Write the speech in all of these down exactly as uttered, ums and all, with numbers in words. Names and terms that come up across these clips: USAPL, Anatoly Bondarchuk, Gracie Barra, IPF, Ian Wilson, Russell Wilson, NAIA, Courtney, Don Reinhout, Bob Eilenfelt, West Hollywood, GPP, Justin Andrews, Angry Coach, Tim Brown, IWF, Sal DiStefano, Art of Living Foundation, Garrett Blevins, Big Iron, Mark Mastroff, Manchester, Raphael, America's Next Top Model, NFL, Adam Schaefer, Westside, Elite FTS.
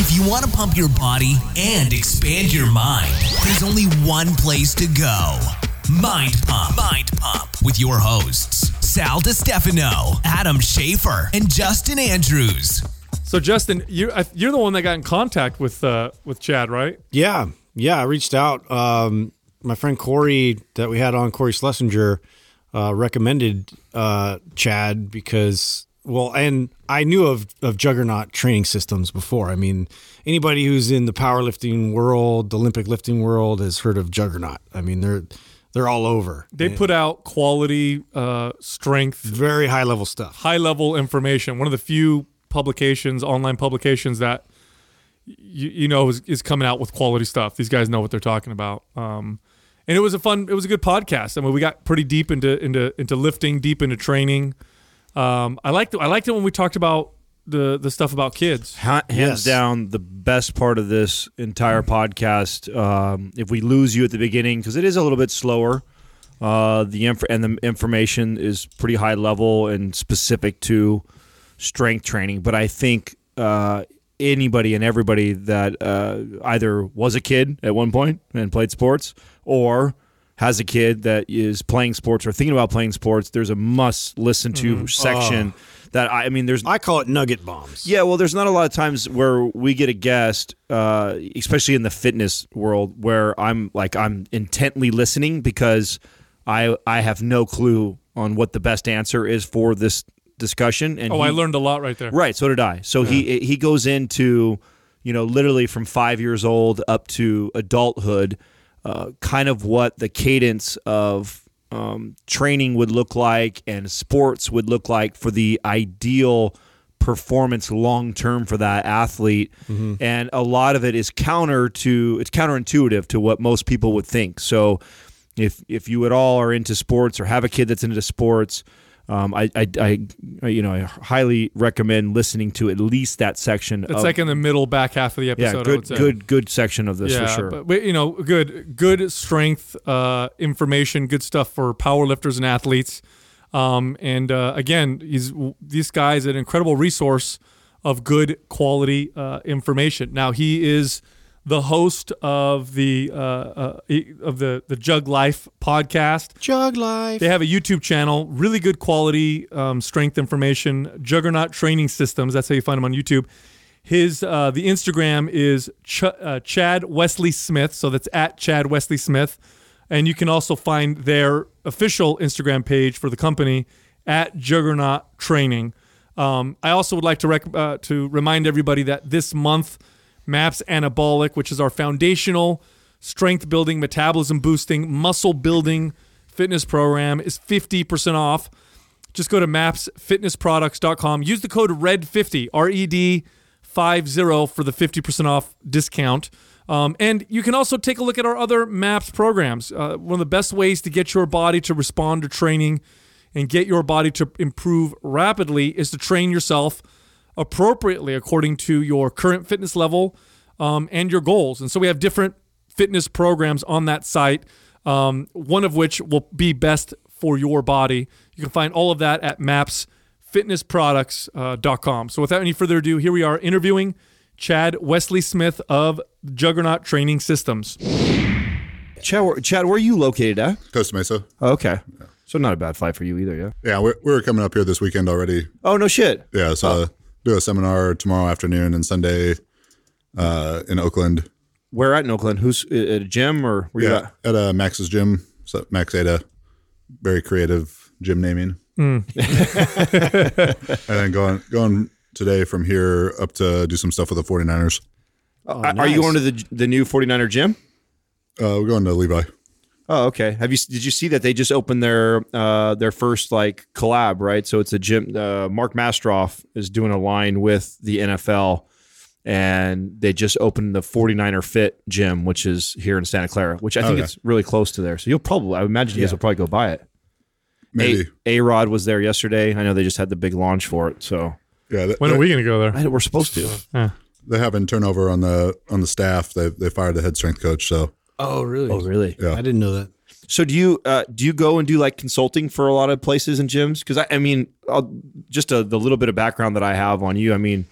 If you want to pump your body and expand your mind, there's only one place to go. Mind Pump. Mind Pump. With your hosts, Sal DiStefano, Adam Schaefer, and Justin Andrews. So, Justin, you, you're the one that got in contact with uh, with Chad, right? Yeah. Yeah, I reached out. Um, my friend Corey that we had on, Corey Schlesinger, uh, recommended uh, Chad because... Well, and I knew of, of Juggernaut Training Systems before. I mean, anybody who's in the powerlifting world, the Olympic lifting world, has heard of Juggernaut. I mean, they're they're all over. They and put out quality, uh, strength, very high level stuff, high level information. One of the few publications, online publications that you, you know is, is coming out with quality stuff. These guys know what they're talking about. Um, and it was a fun, it was a good podcast. I mean, we got pretty deep into into into lifting, deep into training. Um, I liked it. I liked it when we talked about the, the stuff about kids. Hands yes. down, the best part of this entire podcast. Um, if we lose you at the beginning, because it is a little bit slower, uh, the inf- and the information is pretty high level and specific to strength training. But I think uh, anybody and everybody that uh, either was a kid at one point and played sports, or has a kid that is playing sports or thinking about playing sports, there's a must listen to mm. section oh. that I, I mean, there's I call it nugget bombs. Yeah, well, there's not a lot of times where we get a guest, uh, especially in the fitness world, where I'm like I'm intently listening because I I have no clue on what the best answer is for this discussion. And oh, he, I learned a lot right there. Right, so did I. So yeah. he he goes into, you know, literally from five years old up to adulthood. Uh, kind of what the cadence of um, training would look like and sports would look like for the ideal performance long-term for that athlete. Mm-hmm. And a lot of it is counter to, it's counterintuitive to what most people would think. So if if you at all are into sports or have a kid that's into sports, Um, I, I, I, you know, I highly recommend listening to at least that section. It's of, like in the middle back half of the episode. Yeah, good, I would say. good, good section of this yeah, for sure. But, you know, good, good strength uh, information, good stuff for powerlifters and athletes. Um, and uh, again, he's this guy's an incredible resource of good quality uh, information. Now he is the host of the uh, uh, of the the Jug Life podcast. Jug Life. They have a YouTube channel, really good quality um, strength information. Juggernaut Training Systems. That's how you find them on YouTube. His uh, the Instagram is Ch- uh, Chad Wesley Smith, so that's at Chad Wesley Smith, and you can also find their official Instagram page for the company at Juggernaut Training. Um, I also would like to rec- uh, to remind everybody that this month, MAPS Anabolic, which is our foundational strength building, metabolism boosting, muscle building fitness program, is fifty percent off. Just go to maps fitness products dot com. Use the code R E D fifty, R E D fifty, for the fifty percent off discount. Um, and you can also take a look at our other MAPS programs. Uh, one of the best ways to get your body to respond to training and get your body to improve rapidly is to train yourself appropriately according to your current fitness level um, and your goals. And so we have different fitness programs on that site, um, one of which will be best for your body. You can find all of that at maps fitness products dot com. So without any further ado, here we are interviewing Chad Wesley Smith of Juggernaut Training Systems. Chad, where, Chad, where are you located at? Costa Mesa. Oh, okay. Yeah. So not a bad flight for you either, yeah? Yeah, we we're, were coming up here this weekend already. Oh, no shit. Yeah, so... Oh. Do a seminar tomorrow afternoon and Sunday uh, in Oakland. Where at in Oakland? Who's at a gym or where yeah, you at? At uh, Max's gym. So Max Ada, very creative gym naming. Mm. And then going going today from here up to do some stuff with the forty-niners. Oh, nice. Are you going to the the new forty-niner gym? Uh, we're going to Levi. Oh, okay. Have you did you see that they just opened their uh, their first like collab, right? So it's a gym. Uh, Mark Mastroff is doing a line with the N F L, and they just opened the forty-niner Fit gym, which is here in Santa Clara, which I think okay. it's really close to there. So you'll probably, I imagine, you guys yeah. will probably go buy it. Maybe A-Rod was there yesterday. I know they just had the big launch for it. So yeah, that, when that, are we going to go there? I, we're supposed to. Yeah. They're having turnover on the on the staff. They they fired the head strength coach. So. Oh really? Oh really? Yeah. I didn't know that. So do you uh, do you go and do like consulting for a lot of places and gyms? Because I, I mean, I'll, just a, the little bit of background that I have on you. I mean,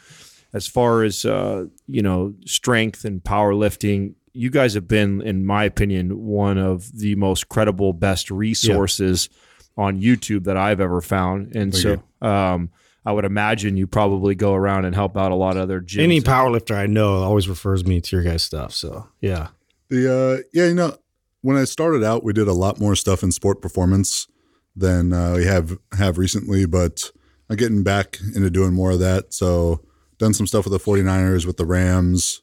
as far as, uh, you know, strength and powerlifting, you guys have been, in my opinion, one of the most credible, best resources yeah. on YouTube that I've ever found. And Very so um, I would imagine you probably go around and help out a lot of other gyms. Any powerlifter I know always refers me to your guys' stuff. So, yeah. The uh, yeah, you know, when I started out, we did a lot more stuff in sport performance than uh, we have have recently, but I'm getting back into doing more of that. So done some stuff with the forty-niners, with the Rams.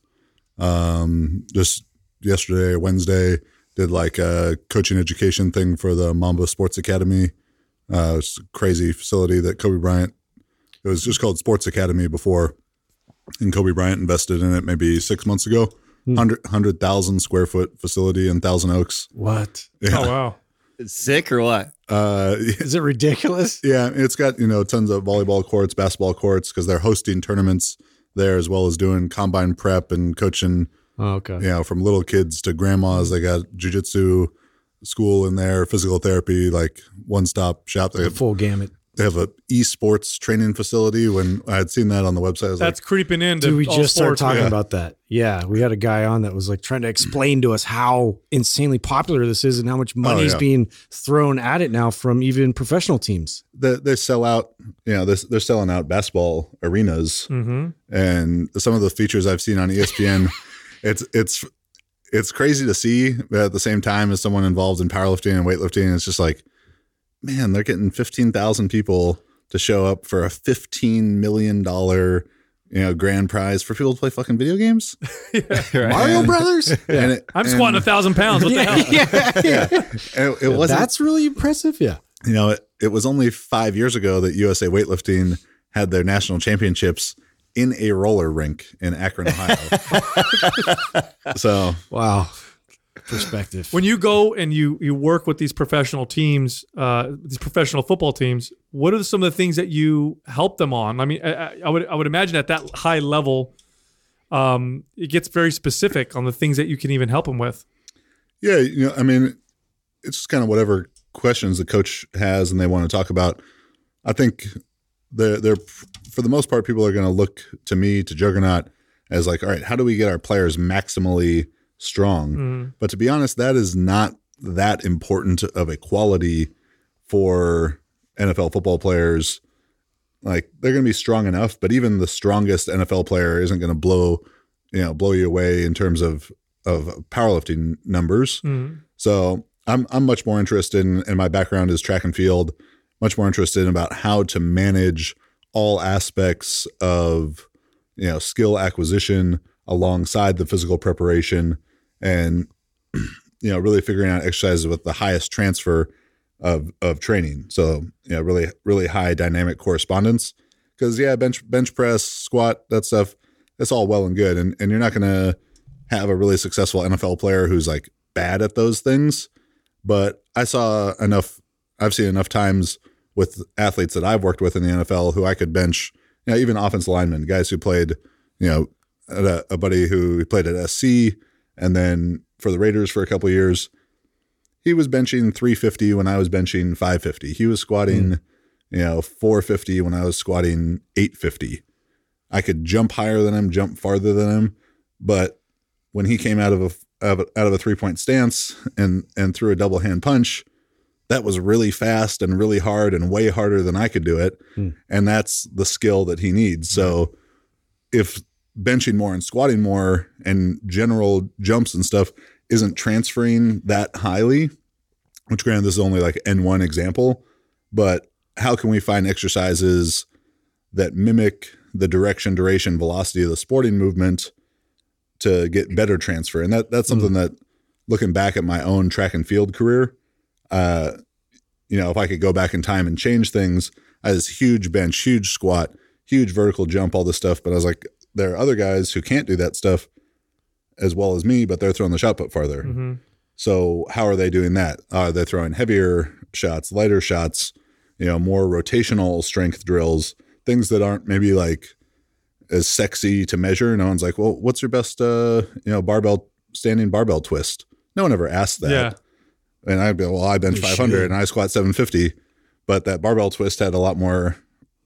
Um, just yesterday or Wednesday, did like a coaching education thing for the Mamba Sports Academy. Uh, it's a crazy facility that Kobe Bryant, it was just called Sports Academy before, and Kobe Bryant invested in it maybe six months ago. one hundred thousand square foot facility in Thousand Oaks. What? Yeah. Oh, wow. It's sick or what? Uh, Is it ridiculous? Yeah. It's got, you know, tons of volleyball courts, basketball courts, because they're hosting tournaments there as well as doing combine prep and coaching, oh, okay. you know, from little kids to grandmas. They got jiu-jitsu school in there, physical therapy, like one-stop shop. They the have, full gamut. They have an esports training facility. When I had seen that on the website, I was that's like, creeping into. Dude, we all just started talking yeah. about that. Yeah, we had a guy on that was like trying to explain to us how insanely popular this is and how much money oh, yeah. is being thrown at it now from even professional teams. They, they sell out. You know, they're, they're selling out basketball arenas, mm-hmm. and some of the features I've seen on E S P N, it's it's it's crazy to see. But at the same time, as someone involved in powerlifting and weightlifting, it's just like, man, they're getting fifteen thousand people to show up for a fifteen million dollars, you know, grand prize for people to play fucking video games. yeah, right. Mario and, Brothers. Yeah. And it, I'm squatting a thousand pounds. What the hell? Yeah, yeah. yeah. It, it yeah wasn't, that's really impressive. Yeah. You know, it, it was only five years ago that U S A Weightlifting had their national championships in a roller rink in Akron, Ohio. So, wow. Perspective. When you go and you you work with these professional teams, uh, these professional football teams, what are some of the things that you help them on? I mean, I, I would I would imagine at that high level, um, it gets very specific on the things that you can even help them with. Yeah, you know, I mean, it's just kind of whatever questions the coach has and they want to talk about. I think they're, they're for the most part, people are going to look to me, to Juggernaut, as like, all right, how do we get our players maximally strong? Mm. But to be honest, that is not that important of a quality for N F L football players. Like, they're going to be strong enough, but even the strongest N F L player isn't going to blow, you know, blow you away in terms of, of powerlifting numbers. Mm. So I'm, I'm much more interested in, and my background is track and field, much more interested in about how to manage all aspects of, you know, skill acquisition alongside the physical preparation, and, you know, really figuring out exercises with the highest transfer of, of training. So, you know, really, really high dynamic correspondence, because yeah, bench, bench press, squat, that stuff, that's all well and good. And, and you're not going to have a really successful N F L player who's like bad at those things. But I saw enough, I've seen enough times with athletes that I've worked with in the N F L who I could bench, you know, even offensive linemen, guys who played, you know, A, a buddy who played at S C and then for the Raiders for a couple of years, he was benching three fifty when I was benching five fifty. He was squatting, mm. you know, four fifty when I was squatting eight fifty. I could jump higher than him, jump farther than him, but when he came out of a out of a three point stance and and threw a double hand punch, that was really fast and really hard and way harder than I could do it, mm. and that's the skill that he needs. So if benching more and squatting more and general jumps and stuff isn't transferring that highly, which granted, this is only like N one example, but how can we find exercises that mimic the direction, duration, velocity of the sporting movement to get better transfer? And that that's something mm-hmm. that, looking back at my own track and field career, uh, you know, if I could go back in time and change things, I had this huge bench, huge squat, huge vertical jump, all this stuff. But I was like, there are other guys who can't do that stuff as well as me, but they're throwing the shot put farther. Mm-hmm. So how are they doing that? Uh, they're throwing heavier shots, lighter shots, you know, more rotational strength drills, things that aren't maybe like as sexy to measure. No one's like, well, what's your best, uh, you know, barbell standing barbell twist? No one ever asked that. Yeah. And I'd be like, well, I bench five hundred and I squat seven fifty, but that barbell twist had a lot more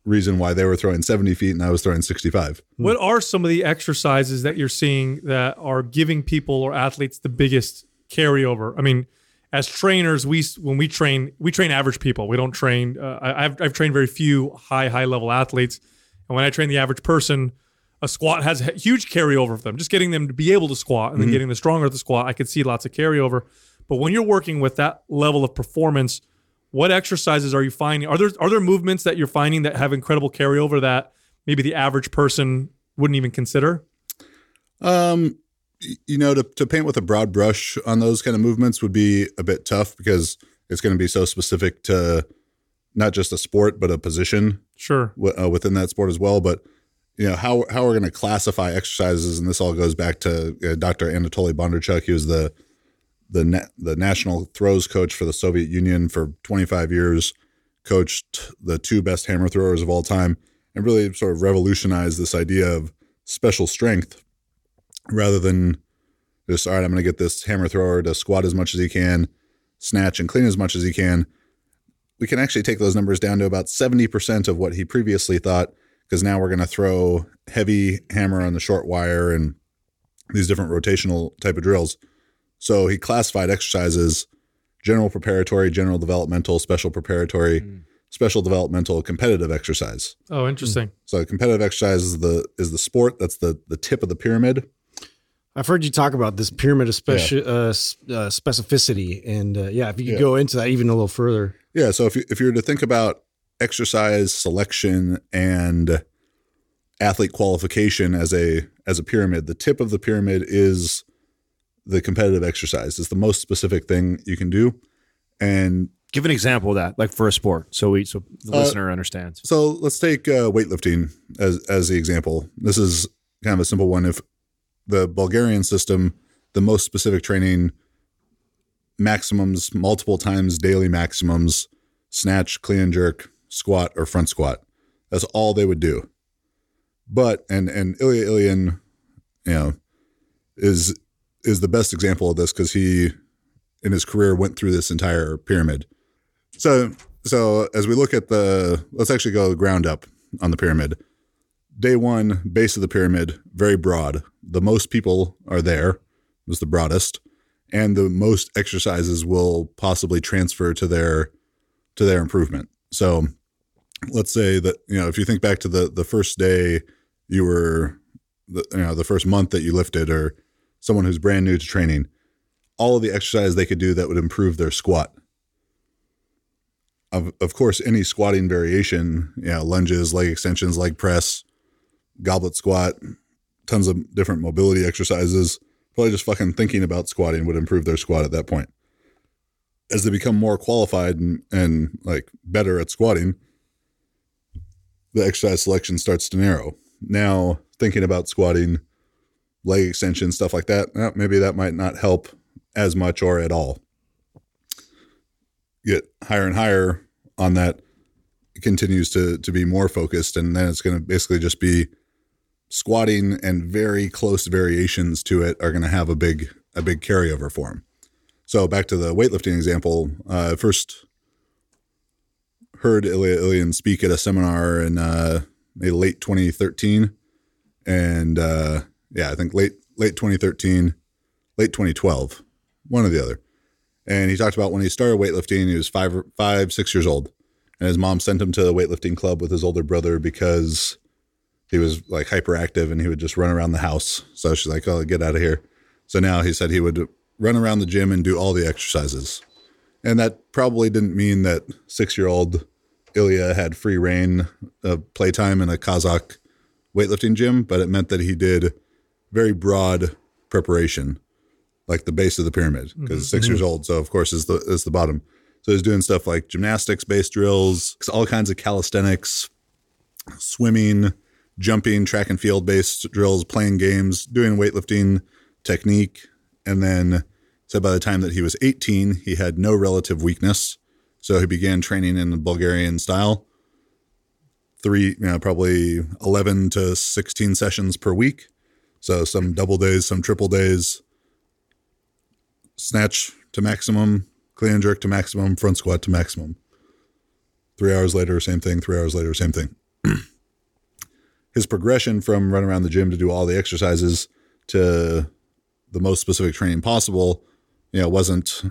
reason why they were throwing seventy feet and I was throwing sixty-five. What are some of the exercises that you're seeing that are giving people or athletes the biggest carryover? I mean, as trainers, we when we train, we train average people. We don't train, uh, I've, I've trained very few high, high level athletes. And when I train the average person, a squat has a huge carryover for them. Just getting them to be able to squat and then mm-hmm. getting the stronger at the squat, I could see lots of carryover. But when you're working with that level of performance, what exercises are you finding? Are there are there movements that you're finding that have incredible carryover that maybe the average person wouldn't even consider? Um, you know, to, to paint with a broad brush on those kind of movements would be a bit tough because it's going to be so specific to not just a sport, but a position. Sure. W- uh, within that sport as well. But, you know, how, how we're going to classify exercises, and this all goes back to uh, Doctor Anatoly Bondarchuk. He was the the na- the national throws coach for the Soviet Union for twenty-five years, coached the two best hammer throwers of all time, and really sort of revolutionized this idea of special strength rather than just, all right, I'm going to get this hammer thrower to squat as much as he can, snatch and clean as much as he can. We can actually take those numbers down to about seventy percent of what he previously thought, because now we're going to throw heavy hammer on the short wire and these different rotational type of drills. So he classified exercises: general preparatory, general developmental, special preparatory, mm. special developmental, competitive exercise. Oh, interesting. Mm. So competitive exercise is the is the sport. That's the the tip of the pyramid. I've heard you talk about this pyramid of speci- yeah. uh, uh, specificity, and uh, yeah, if you could yeah. go into that even a little further. Yeah. So if you, if you were to think about exercise selection and athlete qualification as a as a pyramid, the tip of the pyramid is the competitive exercise. Is the most specific thing you can do. And give an example of that, like for a sport, so we so the uh, listener understands. So let's take uh, weightlifting as as the example. This is kind of a simple one. If the Bulgarian system, the most specific training, maximums, multiple times daily maximums, snatch, clean and jerk, squat or front squat. That's all they would do. But and and Ilya Ilyin, you know, is. is the best example of this because he, in his career, went through this entire pyramid. So so as we look at the, let's actually go ground up on the pyramid. Day one, base of the pyramid, very broad. The most people are there, it was the broadest, and the most exercises will possibly transfer to their to their improvement. So let's say that, you know, if you think back to the, the first day you were, the, you know, the first month that you lifted, or someone who's brand new to training, all of the exercise they could do that would improve their squat. Of, of course, any squatting variation, you know, lunges, leg extensions, leg press, goblet squat, tons of different mobility exercises, probably just fucking thinking about squatting would improve their squat at that point. As they become more qualified and, and like better at squatting, the exercise selection starts to narrow. Now thinking about squatting, leg extension, stuff like that, maybe that might not help as much or at all. Get higher and higher on that, it continues to to be more focused, and then it's going to basically just be squatting, and very close variations to it are going to have a big a big carryover for them. So back to the weightlifting example, uh, first heard Ilya Ilyin speak at a seminar in uh, late twenty thirteen, and uh, Yeah, I think late late twenty thirteen, late twenty twelve, one or the other. And he talked about when he started weightlifting, he was five, five, six years old. And his mom sent him to the weightlifting club with his older brother because he was like hyperactive and he would just run around the house. So she's like, oh, get out of here. So now he said he would run around the gym and do all the exercises. And that probably didn't mean that six-year-old Ilya had free reign of playtime in a Kazakh weightlifting gym, but it meant that he did very broad preparation, like the base of the pyramid, because mm-hmm. six years old. So of course is the, is the bottom. So he's doing stuff like gymnastics based drills, all kinds of calisthenics, swimming, jumping, track and field based drills, playing games, doing weightlifting technique. And then so by the time that he was eighteen, he had no relative weakness. So he began training in the Bulgarian style, three, you know, probably eleven to sixteen sessions per week. So some double days, some triple days, snatch to maximum, clean and jerk to maximum, front squat to maximum. Three hours later, same thing. Three hours later, same thing. his progression from running around the gym to do all the exercises to the most specific training possible, you know, wasn't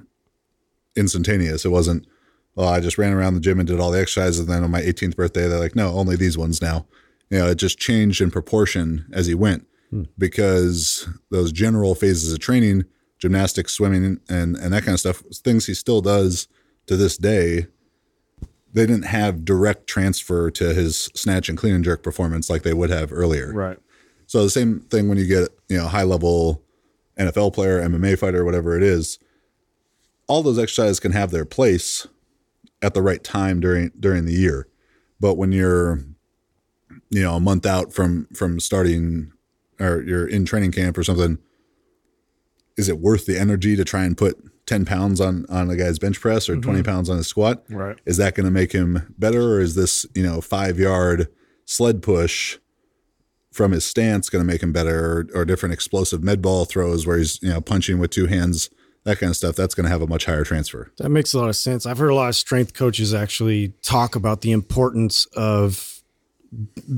instantaneous. It wasn't, well, I just ran around the gym and did all the exercises. And then on my eighteenth birthday, they're like, no, only these ones now. You know, it just changed in proportion as he went hmm. because those general phases of training, gymnastics, swimming, and, and that kind of stuff, things he still does to this day, they didn't have direct transfer to his snatch and clean and jerk performance like they would have earlier. Right. So the same thing when you get, you know, high level N F L player, M M A fighter, whatever it is, all those exercises can have their place at the right time during, during the year. But when you're, you know, a month out from, from starting or you're in training camp or something, is it worth the energy to try and put ten pounds on, on a guy's bench press or mm-hmm. twenty pounds on his squat? Right. Is that going to make him better? Or is this, you know, five yard sled push from his stance going to make him better, or, or different explosive med ball throws where he's, you know, punching with two hands, that kind of stuff? That's going to have a much higher transfer. That makes a lot of sense. I've heard a lot of strength coaches actually talk about the importance of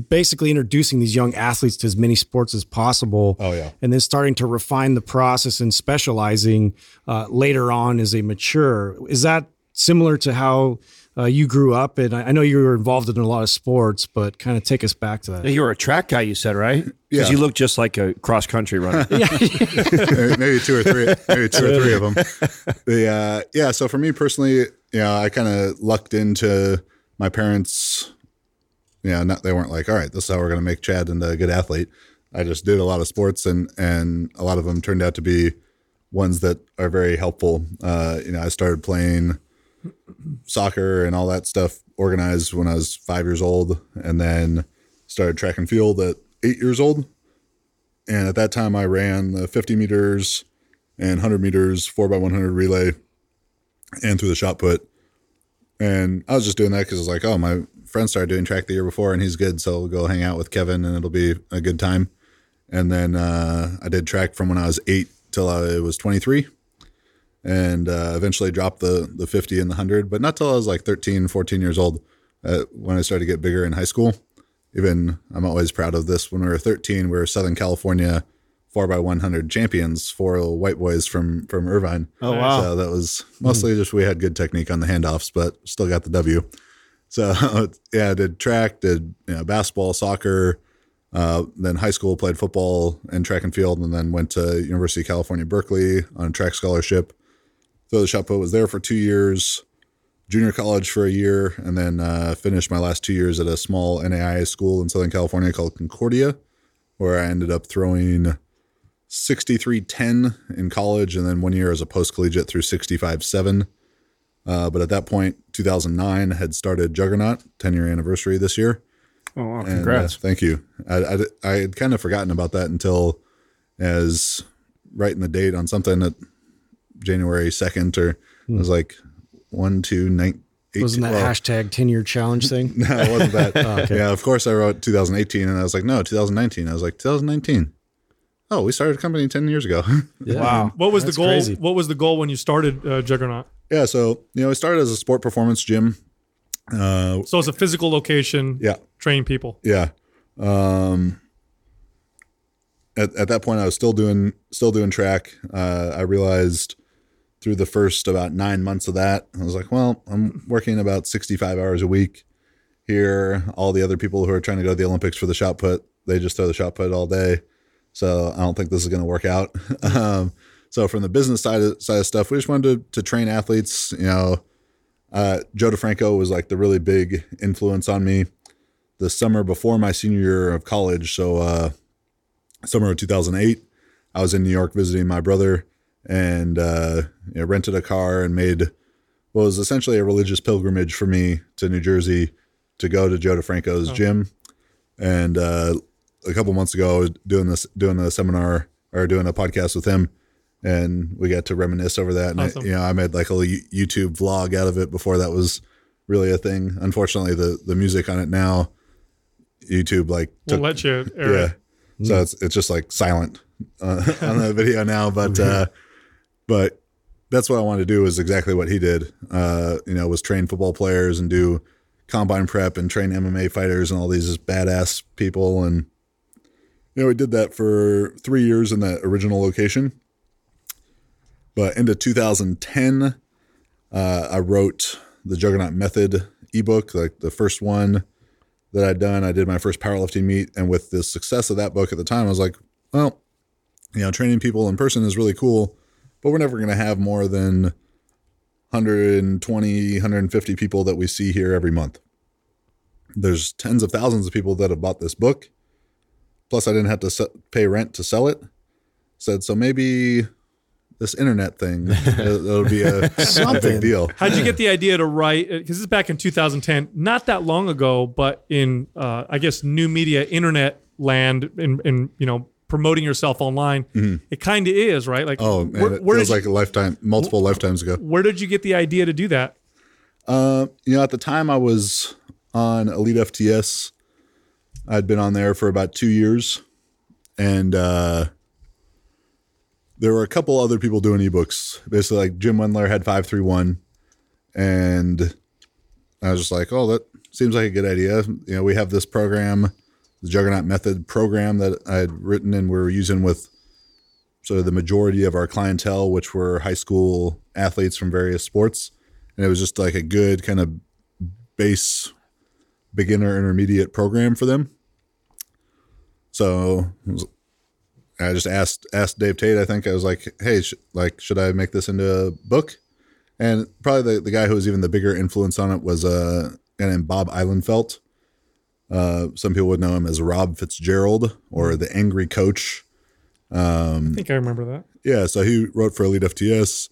basically introducing these young athletes to as many sports as possible. Oh yeah. And then starting to refine the process and specializing uh, later on as they mature. Is that similar to how uh, you grew up? And I, I know you were involved in a lot of sports, but kind of take us back to that. You were a track guy, you said, right? Because yeah. you look just like a cross country runner. maybe two or three, maybe two or three of them. The, uh, yeah. So for me personally, yeah, you know, I kind of lucked into my parents. Yeah, not, they weren't like, all right, this is how we're going to make Chad into a good athlete. I just did a lot of sports, and and a lot of them turned out to be ones that are very helpful. Uh, you know, I started playing soccer and all that stuff organized when I was five years old, and then started track and field at eight years old. And at that time, I ran the fifty meters and one hundred meters, four by one hundred relay, and through the shot put. And I was just doing that because I was like, oh, my friend started doing track the year before and he's good, so we'll go hang out with Kevin and it'll be a good time. And then uh I did track from when I was eight till I was twenty-three, and uh eventually dropped the the fifty and the one hundred, but not till I was like thirteen, fourteen years old, uh, when I started to get bigger in high school. Even I'm always proud of this. When we were thirteen, we were Southern California four by one hundred champions, four white boys from from Irvine. Oh wow. So that was mostly mm. just we had good technique on the handoffs, but still got the W. So yeah, I did track, did you know, basketball, soccer, uh, then high school, played football and track and field, and then went to University of California, Berkeley on a track scholarship. So the shot put was there for two years, junior college for a year, and then uh, finished my last two years at a small N A I A school in Southern California called Concordia, where I ended up throwing sixty-three ten in college, and then one year as a post-collegiate through sixty-five seven. Uh, but at that point, two thousand nine had started Juggernaut, ten-year anniversary this year. Oh, wow, congrats. And, uh, thank you. I, I, I had kind of forgotten about that until as writing the date on something that January second or hmm. it was like one two nineteen. Wasn't that well, hashtag ten-year challenge thing? No, it wasn't that. Oh, okay. Yeah, of course I wrote two thousand eighteen and I was like, no, two thousand nineteen. I was like, two thousand nineteen. Oh, we started a company ten years ago. Yeah. Wow. What was That's the goal? Crazy. What was the goal when you started uh, Juggernaut? Yeah. So, you know, we started as a sport performance gym. Uh, so it's a physical location. Yeah. Train people. Yeah. Um, at, at that point I was still doing, still doing track. Uh, I realized through the first about nine months of that, I was like, well, I'm working about sixty-five hours a week here. All the other people who are trying to go to the Olympics for the shot put, they just throw the shot put all day. So I don't think this is going to work out. Um, so from the business side of, side of stuff, we just wanted to, to train athletes. You know, uh, Joe DeFranco was like the really big influence on me the summer before my senior year of college. So uh, summer of two thousand eight, I was in New York visiting my brother, and uh, you know, rented a car and made what was essentially a religious pilgrimage for me to New Jersey to go to Joe DeFranco's oh. gym. And, uh, a couple months ago, I was doing this, doing a seminar or doing a podcast with him, and we got to reminisce over that. And awesome. I, you know, I made like a YouTube vlog out of it before that was really a thing. Unfortunately, the, the music on it now, YouTube like took, we'll let you air yeah. It. So it's it's just like silent uh, on the video now, but uh, but that's what I wanted to do, is exactly what he did. Uh, you know, was train football players and do combine prep and train M M A fighters and all these badass people. And, you know, we did that for three years in that original location. But into two thousand ten, uh, I wrote the Juggernaut Method ebook, like the first one that I'd done. I did my first powerlifting meet. And with the success of that book at the time, I was like, well, you know, training people in person is really cool, but we're never going to have more than one hundred twenty, one hundred fifty people that we see here every month. There's tens of thousands of people that have bought this book. Plus, I didn't have to pay rent to sell it. Said, so maybe this internet thing, that'll be a, a big deal. How'd you get the idea to write? Because this is back in two thousand ten, not that long ago, but in, uh, I guess, new media, internet land, and, in, in, you know, promoting yourself online. Mm-hmm. It kind of is, right? Like, oh, man, where, it where feels like you, a lifetime, multiple wh- lifetimes ago. Where did you get the idea to do that? Uh, you know, at the time I was on Elite F T S. I'd been on there for about two years. And uh, there were a couple other people doing ebooks. Basically, like Jim Wendler had five three one. And I was just like, oh, that seems like a good idea. You know, we have this program, the Juggernaut Method program, that I had written and we were using with sort of the majority of our clientele, which were high school athletes from various sports. And it was just like a good kind of base beginner intermediate program for them. So I just asked, asked Dave Tate, I think I was like, hey, sh- like, should I make this into a book? And probably the, the guy who was even the bigger influence on it was uh, a guy named Bob Eilenfelt. Uh, some people would know him as Rob Fitzgerald or the Angry Coach. Um, I think I remember that. Yeah. So he wrote for Elite F T S.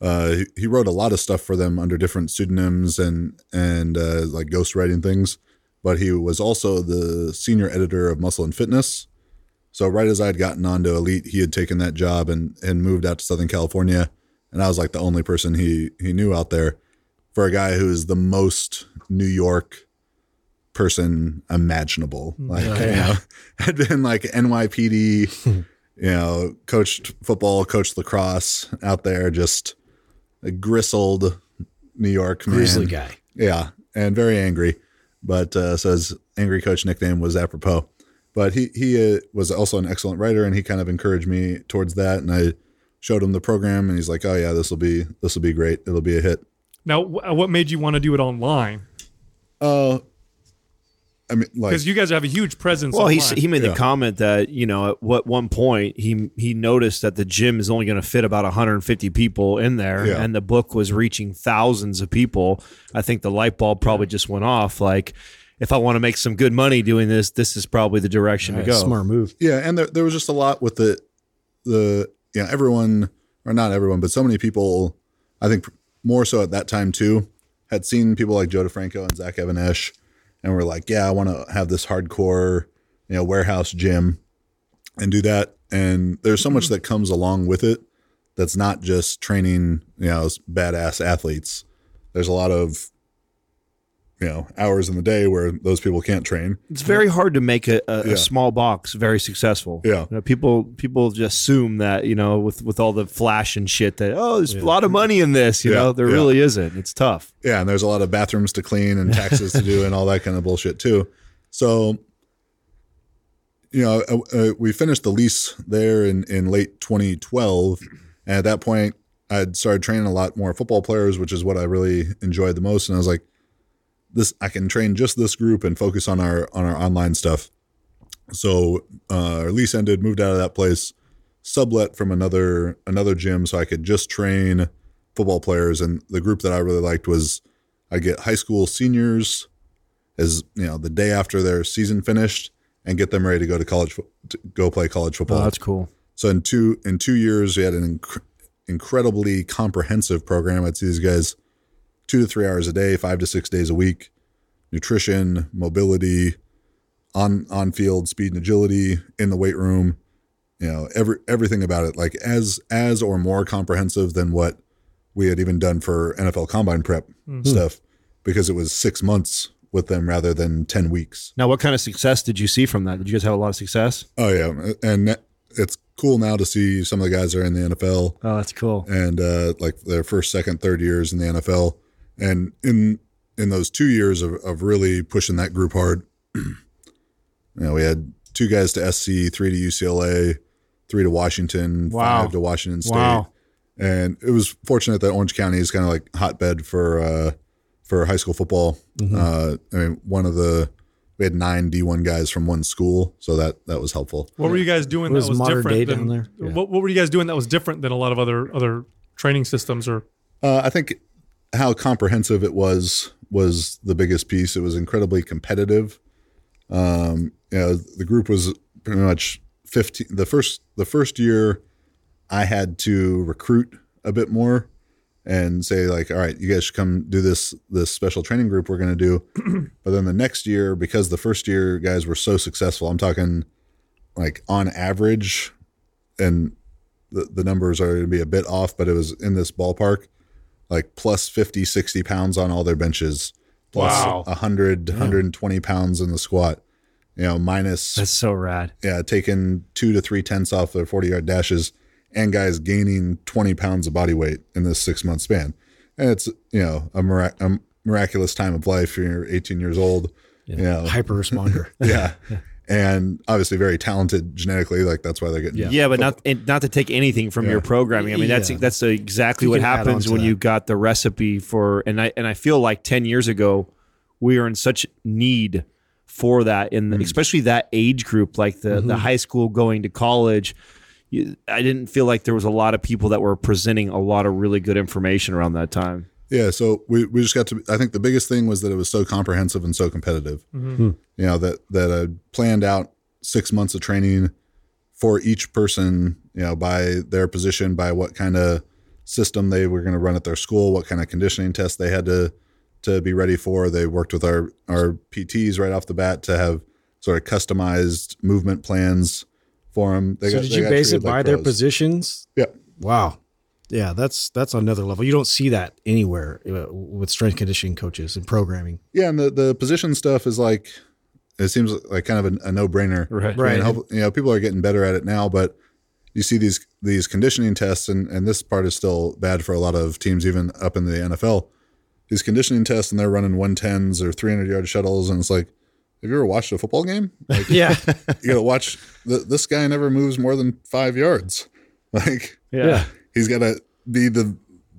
Uh, he, he wrote a lot of stuff for them under different pseudonyms and, and, uh, like ghostwriting things, but he was also the senior editor of Muscle and Fitness. So right as I had gotten onto Elite, he had taken that job and, and moved out to Southern California. And I was like the only person he, he knew out there, for a guy who is the most New York person imaginable. Like, oh, yeah. You know, had been like N Y P D, you know, coached football, coached lacrosse out there, just a gristled New York man. Grizzly guy. Yeah. And very angry. But uh, so his Angry Coach nickname was apropos. But he, he uh, was also an excellent writer, and he kind of encouraged me towards that. And I showed him the program, and he's like, oh yeah, this will be, this will be great. It'll be a hit. Now, w- what made you want to do it online? Uh, I mean, like, because you guys have a huge presence. Well, he he made yeah. the comment that, you know, at what one point he he noticed that the gym is only going to fit about one hundred fifty people in there, yeah. and the book was reaching thousands of people. I think the light bulb probably just went off. Like, if I want to make some good money doing this, this is probably the direction right, to go. Smart move. Yeah, and there there was just a lot with the the yeah you know, everyone, or not everyone, but so many people. I think more so at that time too, had seen people like Joe DeFranco and Zach Evanesh. And we're like, yeah, I want to have this hardcore, you know, warehouse gym and do that. And there's so much that comes along with it that's not just training, you know, badass athletes. There's a lot of, you know, hours in the day where those people can't train. It's very hard to make a, a, yeah. a small box very successful. Yeah. You know, people people just assume that, you know, with, with all the flash and shit that, oh, there's yeah. a lot of money in this, you yeah. know, there yeah. really isn't. It's tough. Yeah. And there's a lot of bathrooms to clean and taxes to do and all that kind of bullshit too. So, you know, uh, uh, we finished the lease there in, in late twenty twelve. And at that point, I'd started training a lot more football players, which is what I really enjoyed the most. And I was like, this, I can train just this group and focus on our, on our online stuff. So, uh, our lease ended, moved out of that place, sublet from another, another gym. So I could just train football players. And the group that I really liked was, I get high school seniors, as you know, the day after their season finished, and get them ready to go to college, to go play college football. Oh, that's cool. So in two, in two years, we had an inc- incredibly comprehensive program. I'd see these guys two to three hours a day, five to six days a week, nutrition, mobility, on, on field speed and agility, in the weight room, you know, every, everything about it, like as, as or more comprehensive than what we had even done for N F L combine prep mm-hmm. stuff, because it was six months with them rather than ten weeks. Now, what kind of success did you see from that? Did you guys have a lot of success? Oh yeah. And it's cool now to see some of the guys that are in the N F L. Oh, that's cool. And uh, like their first, second, third years in the N F L. And in in those two years of, of really pushing that group hard, you know, we had two guys to S C, three to U C L A, three to Washington, wow. five to Washington State. Wow. And it was fortunate that Orange County is kind of like hotbed for uh, for high school football. Mm-hmm. Uh, I mean, one of the we had nine D one guys from one school, so that that was helpful. What yeah. were you guys doing what that was different than, there? Yeah. What, what were you guys doing that was different than a lot of other other training systems? Or uh, I think how comprehensive it was was the biggest piece. It was incredibly competitive. Um, you know, the group was pretty much fifteen. The first the first year, I had to recruit a bit more and say like, all right, you guys should come do this, this special training group we're going to do. But then the next year, because the first year guys were so successful, I'm talking like on average, and the, the numbers are going to be a bit off, but it was in this ballpark, like plus fifty, sixty pounds on all their benches, plus wow. one hundred, yeah. one hundred twenty pounds in the squat, you know, minus. That's so rad. Yeah. Taking two to three tenths off their forty yard dashes. And guys gaining twenty pounds of body weight in this six month span. And it's, you know, a, mirac- a miraculous time of life. You're eighteen years old, yeah. you know, hyper responder. yeah. yeah. And obviously very talented genetically. Like that's why they're getting, yeah, yeah but not, and not to take anything from yeah. your programming. I mean, that's, yeah. that's exactly what happens when that. you got the recipe for, and I, and I feel like ten years ago, we were in such need for that. And mm. especially that age group, like the, mm-hmm. the high school going to college, I didn't feel like there was a lot of people that were presenting a lot of really good information around that time. Yeah. So we, we just got to, I think the biggest thing was that it was so comprehensive and so competitive, mm-hmm. you know, that, that I planned out six months of training for each person, you know, by their position, by what kind of system they were going to run at their school, what kind of conditioning tests they had to, to be ready for. They worked with our, our P Ts right off the bat to have sort of customized movement plans for them. They so got, did they you got base it by like their positions? Yeah. Wow. Yeah, that's that's another level. You don't see that anywhere with strength conditioning coaches and programming. Yeah, and the, the position stuff is like, it seems like kind of a, a no-brainer. Right. right. Help, you know, people are getting better at it now, but you see these these conditioning tests, and, and this part is still bad for a lot of teams, even up in the N F L. These conditioning tests, and they're running one tens or three hundred yard shuttles, and it's like, have you ever watched a football game? Like, yeah. You got to watch. Th- this guy never moves more than five yards. Like, yeah, he's got to be the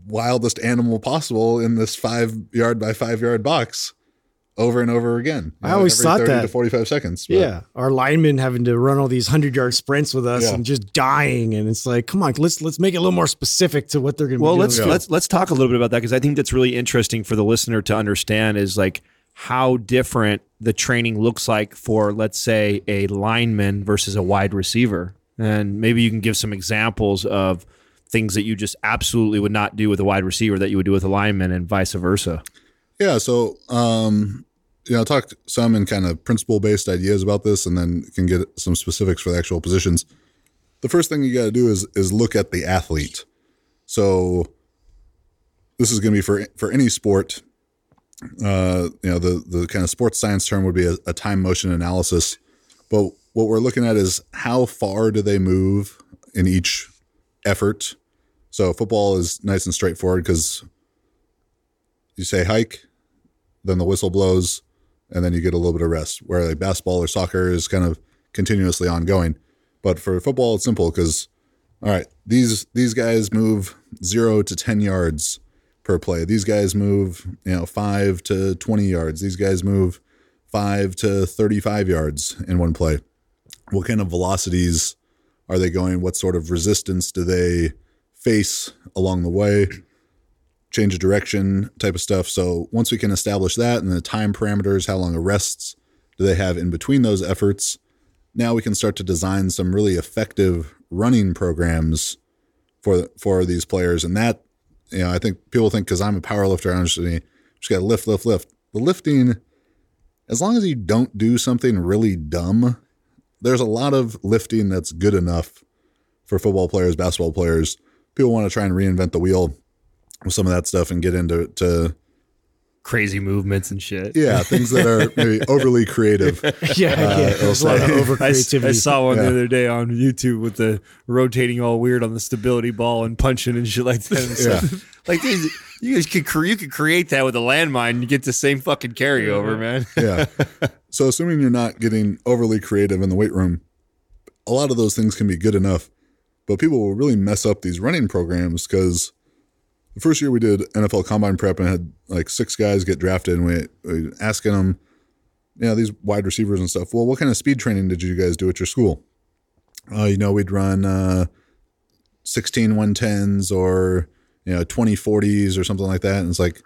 wildest animal possible in this five yard by five yard box over and over again. You I know, always thought that. to forty-five seconds. But. Yeah. Our linemen having to run all these hundred yard sprints with us yeah. and just dying. And it's like, come on, let's, let's make it a little more specific to what they're going to well, be doing. Well, let's, yeah. let's, let's talk a little bit about that. Cause I think that's really interesting for the listener to understand is like, how different the training looks like for, let's say, a lineman versus a wide receiver. And maybe you can give some examples of things that you just absolutely would not do with a wide receiver that you would do with a lineman and vice versa. Yeah. So, um, you know, I talked some in kind of principle-based ideas about this and then can get some specifics for the actual positions. The first thing you got to do is is look at the athlete. So this is going to be for for any sport. Uh, you know, the, the kind of sports science term would be a, a time motion analysis. But what we're looking at is how far do they move in each effort? So football is nice and straightforward because you say hike, then the whistle blows, and then you get a little bit of rest, where like basketball or soccer is kind of continuously ongoing. But for football, it's simple because, all right, these these guys move zero to ten yards per play. These guys move, you know, five to twenty yards. These guys move five to thirty-five yards in one play. What kind of velocities are they going? What sort of resistance do they face along the way? Change of direction type of stuff. So once we can establish that and the time parameters, how long of rests do they have in between those efforts? Now we can start to design some really effective running programs for, for these players. And that, you know, I think people think because I'm a power lifter, I just, just got to lift, lift, lift. The lifting, as long as you don't do something really dumb, there's a lot of lifting that's good enough for football players, basketball players. People want to try and reinvent the wheel with some of that stuff and get into to crazy movements and shit. Yeah, things that are maybe overly creative. Yeah, uh, yeah. There's a lot of over creativity. I, I saw one yeah. the other day on YouTube with the rotating all weird on the stability ball and punching and shit like that. And yeah. Like these, you guys could you could create that with a landmine and you get the same fucking carryover, man. Yeah. So assuming you're not getting overly creative in the weight room, a lot of those things can be good enough, but people will really mess up these running programs because the first year we did N F L Combine prep and had like six guys get drafted and we, we were asking them, you know, these wide receivers and stuff, well, what kind of speed training did you guys do at your school? Oh, uh, you know, we'd run uh, sixteen one tens or, you know, twenty forties or something like that. And it's like,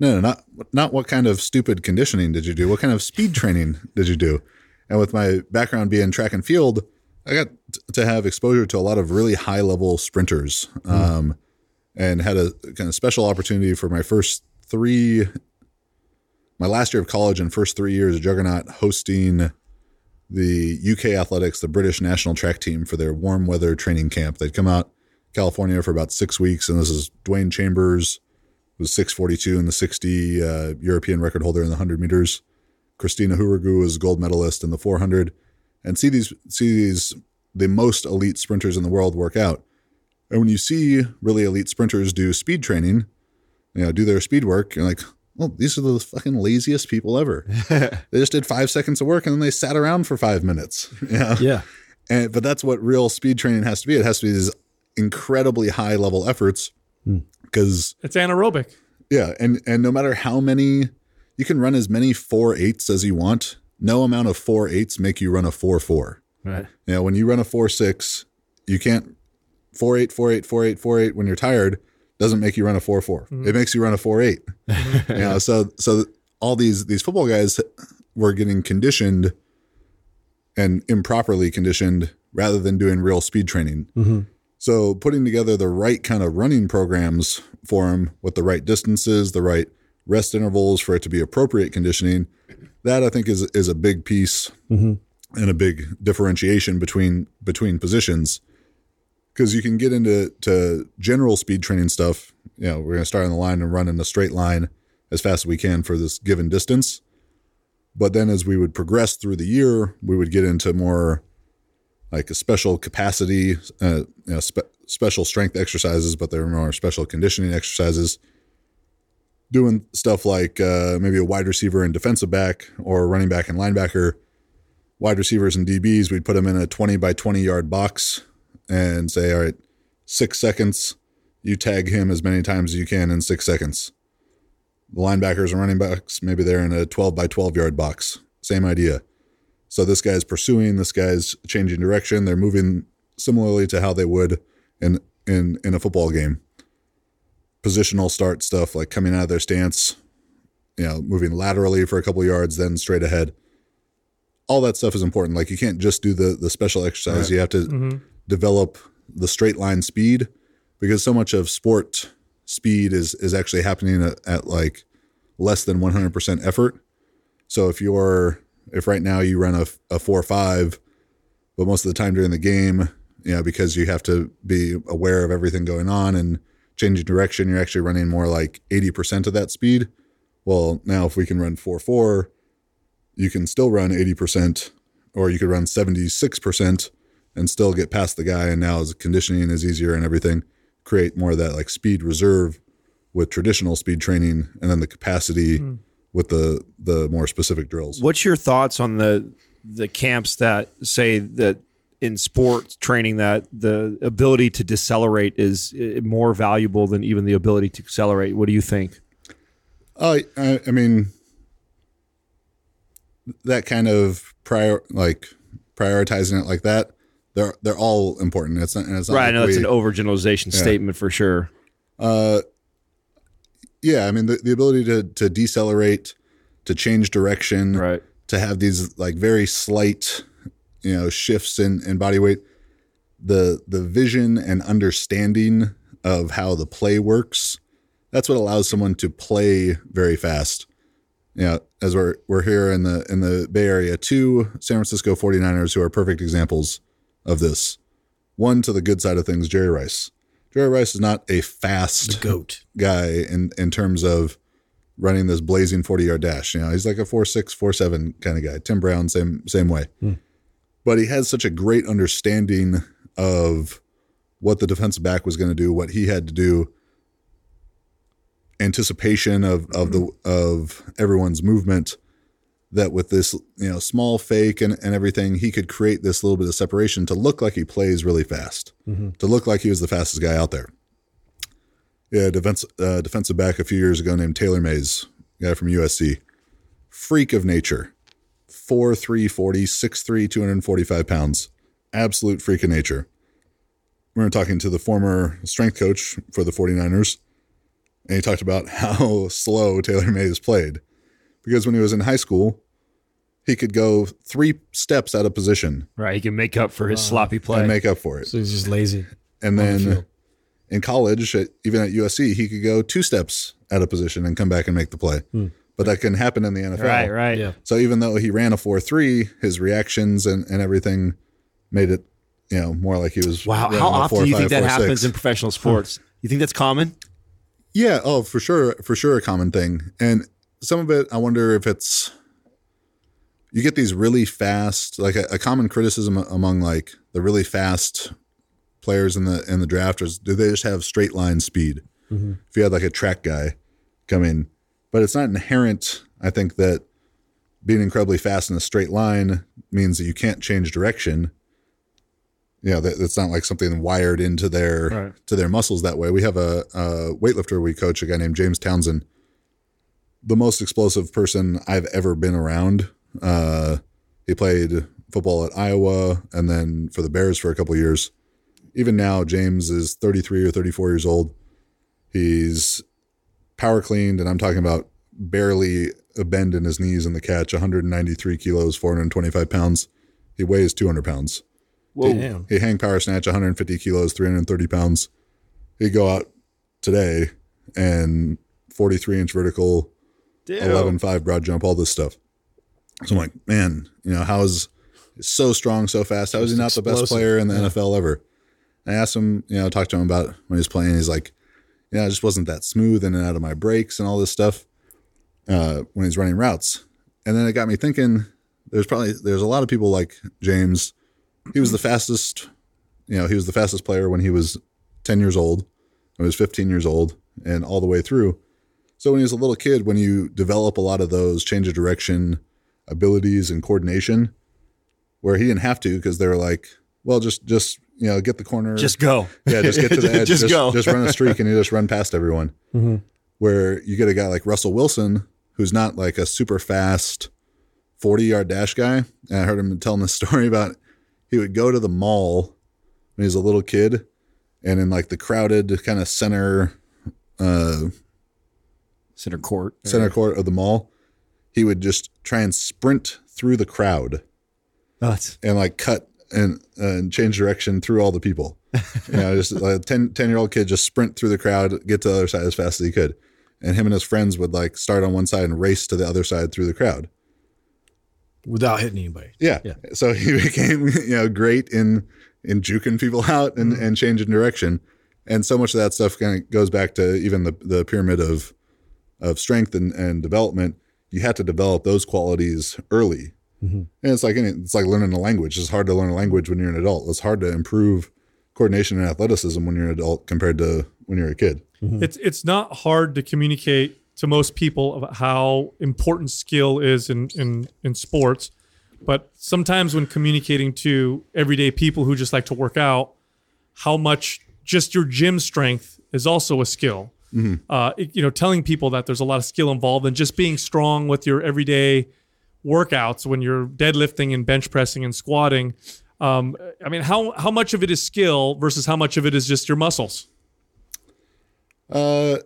no, no, not, not what kind of stupid conditioning did you do? What kind of speed training did you do? And with my background being track and field, I got t- to have exposure to a lot of really high level sprinters um, mm-hmm. and had a kind of special opportunity for my first three, my last year of college and first three years of Juggernaut hosting the U K Athletics, the British national track team for their warm weather training camp. They'd come out California for about six weeks. And this is Dwayne Chambers was six forty-two in the sixty, uh, European record holder in the hundred meters. Christina Hurigu was gold medalist in the four hundred, and see these, see these, the most elite sprinters in the world work out. And when you see really elite sprinters do speed training, you know, do their speed work, you're like, well, these are the fucking laziest people ever. They just did five seconds of work and then they sat around for five minutes. You know? Yeah. And, but that's what real speed training has to be. It has to be these incredibly high level efforts because mm. it's anaerobic. Yeah. And, and no matter how many, you can run as many four eights as you want. No amount of four eights make you run a four, four, right? You know, when you run a four, six, you can't, Four eight four eight four eight four eight. When you're tired, doesn't make you run a four four. Mm-hmm. It makes you run a four eight. Mm-hmm. You know, so so all these these football guys were getting conditioned and improperly conditioned rather than doing real speed training. Mm-hmm. So putting together the right kind of running programs for them with the right distances, the right rest intervals for it to be appropriate conditioning, that I think is is a big piece mm-hmm. and a big differentiation between between positions. Because you can get into to general speed training stuff. You know, we're going to start on the line and run in a straight line as fast as we can for this given distance. But then as we would progress through the year, we would get into more like a special capacity, uh, you know, spe- special strength exercises, but they're more special conditioning exercises. Doing stuff like uh, maybe a wide receiver and defensive back or running back and linebacker. Wide receivers and D Bs, we'd put them in a twenty by twenty yard box and say, all right, six seconds, you tag him as many times as you can in six seconds. The linebackers and running backs, maybe they're in a twelve by twelve yard box. Same idea. So this guy's pursuing, this guy's changing direction. They're moving similarly to how they would in, in, in a football game. Positional start stuff like coming out of their stance, you know, moving laterally for a couple yards, then straight ahead. All that stuff is important. Like you can't just do the, the special exercise. Right. You have to mm-hmm. develop the straight line speed because so much of sport speed is, is actually happening at, at like less than one hundred percent effort. So if you're, if right now you run a, a four or five, but most of the time during the game, you know, because you have to be aware of everything going on and changing direction, you're actually running more like eighty percent of that speed. Well, now if we can run four, four, you can still run eighty percent or you could run seventy-six percent and still get past the guy. And now as conditioning is easier and everything, create more of that like speed reserve with traditional speed training and then the capacity mm. with the, the more specific drills. What's your thoughts on the, the camps that say that in sports training that the ability to decelerate is more valuable than even the ability to accelerate? What do you think? Uh, I, I mean, that kind of prior, like prioritizing it like that, They're they're all important. It's not, and it's not right. Like I know it's an overgeneralization yeah. statement for sure. Uh, yeah. I mean, the, the ability to to decelerate, to change direction, right. to have these like very slight, you know, shifts in, in body weight. The the vision and understanding of how the play works. That's what allows someone to play very fast. You know, as we're we're here in the in the Bay Area, two San Francisco forty-niners who are perfect examples of this. One, to the good side of things, Jerry Rice. Jerry Rice is not a fast goat guy in, in terms of running this blazing forty-yard dash. You know, he's like a four six, four seven kind of guy. Tim Brown, same same way. Hmm. But he has such a great understanding of what the defensive back was going to do, what he had to do, anticipation of of the of everyone's movement, that with this, you know, small fake and, and everything, he could create this little bit of separation to look like he plays really fast, mm-hmm. to look like he was the fastest guy out there. Yeah, defense, uh, defensive back a few years ago named Taylor Mays, guy from U S C, freak of nature, four three, forty, six three, two hundred forty-five pounds, absolute freak of nature. We were talking to the former strength coach for the forty-niners, and he talked about how slow Taylor Mays played. Because when he was in high school, he could go three steps out of position. Right. He can make up for his uh, sloppy play. And make up for it. So he's just lazy. And then the in college, at, even at U S C, he could go two steps out of position and come back and make the play. Hmm. But that can happen in the N F L. Right, right. Yeah. So even though he ran a four three, his reactions and, and everything made it, you know, more like he was. Wow. How often do you think that happens in professional sports? You think that's common? Yeah. Oh, for sure. For sure. A common thing. And some of it, I wonder if it's, you get these really fast, like a, a common criticism among like the really fast players in the in the draft is, do they just have straight line speed? Mm-hmm. If you had like a track guy come in, but it's not inherent. I think that being incredibly fast in a straight line means that you can't change direction. You know, that, that's not like something wired into their right. to their muscles that way. We have a, a weightlifter we coach, a guy named James Townsend. The most explosive person I've ever been around. Uh, he played football at Iowa and then for the Bears for a couple of years. Even now, James is thirty-three or thirty-four years old. He's power cleaned, and I'm talking about barely a bend in his knees in the catch, one hundred ninety-three kilos, four hundred twenty-five pounds. He weighs two hundred pounds. Whoa. Damn. He, he hang power snatch, one hundred fifty kilos, three hundred thirty pounds. He'd go out today and forty-three inch vertical, eleven five broad jump, all this stuff. So I'm like, man, you know, how is so strong, so fast? How is he not explosive. The best player in the yeah. N F L ever? And I asked him, you know, talked to him about when he was playing. He's like, yeah, I just wasn't that smooth in and out of my breaks and all this stuff uh, when he's running routes. And then it got me thinking, there's probably, there's a lot of people like James. He was the fastest, you know, he was the fastest player when he was ten years old, when he was fifteen years old, and all the way through. So when he was a little kid, when you develop a lot of those change of direction abilities and coordination, where he didn't have to, because they were like, well, just, just, you know, get the corner. Just go. Yeah, just get to the edge. just, just go. Just run a streak and you just run past everyone. Mm-hmm. Where you get a guy like Russell Wilson, who's not like a super fast forty-yard dash guy. And I heard him telling this story about he would go to the mall when he was a little kid, and in like the crowded kind of center uh Center court. Center court of the mall. He would just try and sprint through the crowd Nuts. and like cut and, uh, and change direction through all the people. You know, just like a ten, ten year old kid, just sprint through the crowd, get to the other side as fast as he could. And him and his friends would like start on one side and race to the other side through the crowd. Without hitting anybody. Yeah. yeah. So he became, you know, great in, in juking people out and, mm-hmm. and changing direction. And so much of that stuff kind of goes back to even the, the pyramid of, of strength and, and development. You have to develop those qualities early. Mm-hmm. And it's like, it's like learning a language. It's hard to learn a language when you're an adult. It's hard to improve coordination and athleticism when you're an adult compared to when you're a kid. Mm-hmm. It's, it's not hard to communicate to most people about how important skill is in, in, in sports, but sometimes when communicating to everyday people who just like to work out, how much just your gym strength is also a skill. Mm-hmm. Uh, you know, telling people that there's a lot of skill involved and just being strong with your everyday workouts when you're deadlifting and bench pressing and squatting. Um, I mean, how how much of it is skill versus how much of it is just your muscles? Uh,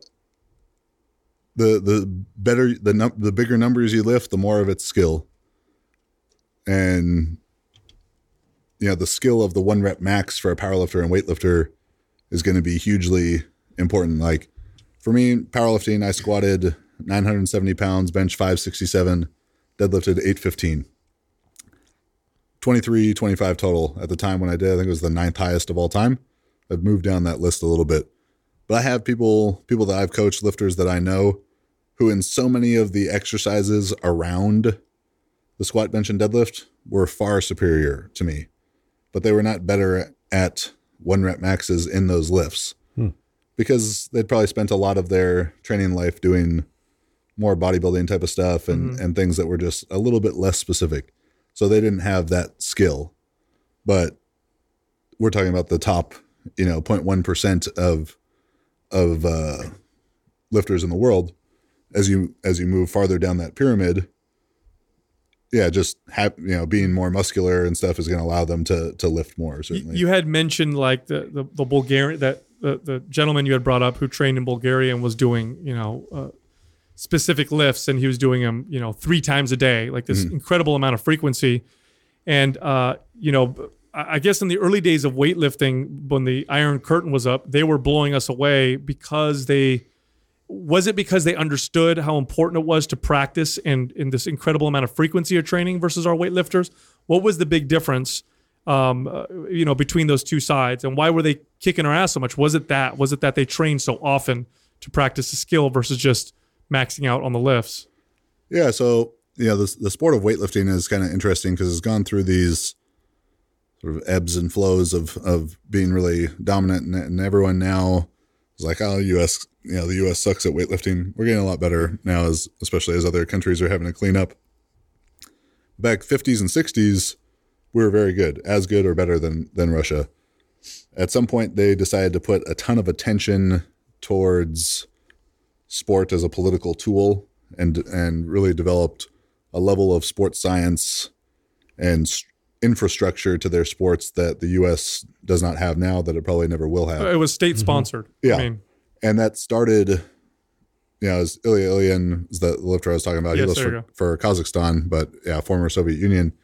the the better the num- the bigger numbers you lift, the more of it's skill. And you know, the skill of the one rep max for a powerlifter and weightlifter is going to be hugely important. Like, for me, powerlifting, I squatted nine hundred seventy pounds, bench five sixty-seven, deadlifted eight fifteen. twenty-three, twenty-five total at the time when I did. I think it was the ninth highest of all time. I've moved down that list a little bit. But I have people, people that I've coached, lifters that I know, who in so many of the exercises around the squat, bench, and deadlift were far superior to me, but they were not better at one rep maxes in those lifts hmm. because they'd probably spent a lot of their training life doing more bodybuilding type of stuff and, mm-hmm. and things that were just a little bit less specific. So they didn't have that skill, but we're talking about the top, you know, zero point one percent of, of, uh, lifters in the world. As you, as you move farther down that pyramid, yeah, just have, you know, being more muscular and stuff is going to allow them to to lift more. Certainly, you had mentioned like the the, the Bulgarian that the, the gentleman you had brought up who trained in Bulgaria and was doing you know uh, specific lifts, and he was doing them you know three times a day, like this mm-hmm. incredible amount of frequency. And uh, you know, I guess in the early days of weightlifting, when the Iron Curtain was up, they were blowing us away because they. Was it because they understood how important it was to practice and in this incredible amount of frequency of training versus our weightlifters? What was the big difference, um, uh, you know, between those two sides, and why were they kicking our ass so much? Was it that? Was it that they trained so often to practice the skill versus just maxing out on the lifts? Yeah, so you know, the the sport of weightlifting is kind of interesting because it's gone through these sort of ebbs and flows of of being really dominant, and, and everyone now. It's like, oh, U S, you know, the U S sucks at weightlifting. We're getting a lot better now, as especially as other countries are having to clean up. Back fifties and sixties, we were very good, as good or better than than Russia. At some point, they decided to put a ton of attention towards sport as a political tool, and and really developed a level of sports science and st- infrastructure to their sports that the U S does not have now, that it probably never will have. It was state sponsored. Mm-hmm. Yeah. I mean. And that started, you know, as Ilya Ilyin is the lifter I was talking about. Yes, he lifts for, for Kazakhstan, but yeah, former Soviet Union.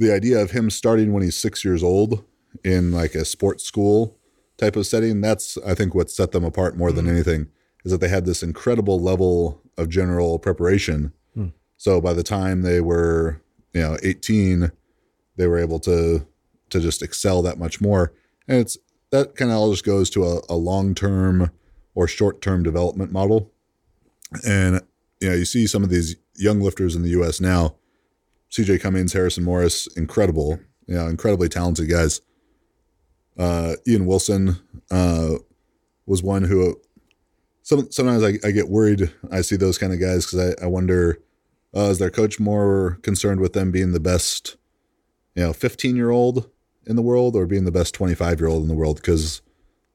The idea of him starting when he's six years old in like a sports school type of setting, that's I think what set them apart more mm-hmm. than anything, is that they had this incredible level of general preparation. Mm. So by the time they were you know, eighteen, they were able to, to just excel that much more. And it's, that kind of all just goes to a, a long-term or short-term development model. And, you know, you see some of these young lifters in the U S now, C J Cummings, Harrison Morris, incredible, you know, incredibly talented guys. Uh, Ian Wilson, uh, was one who, some, sometimes I, I get worried. I see those kind of guys, cause I, I wonder, Uh, is their coach more concerned with them being the best, you know, fifteen-year-old in the world, or being the best twenty-five-year-old in the world? Because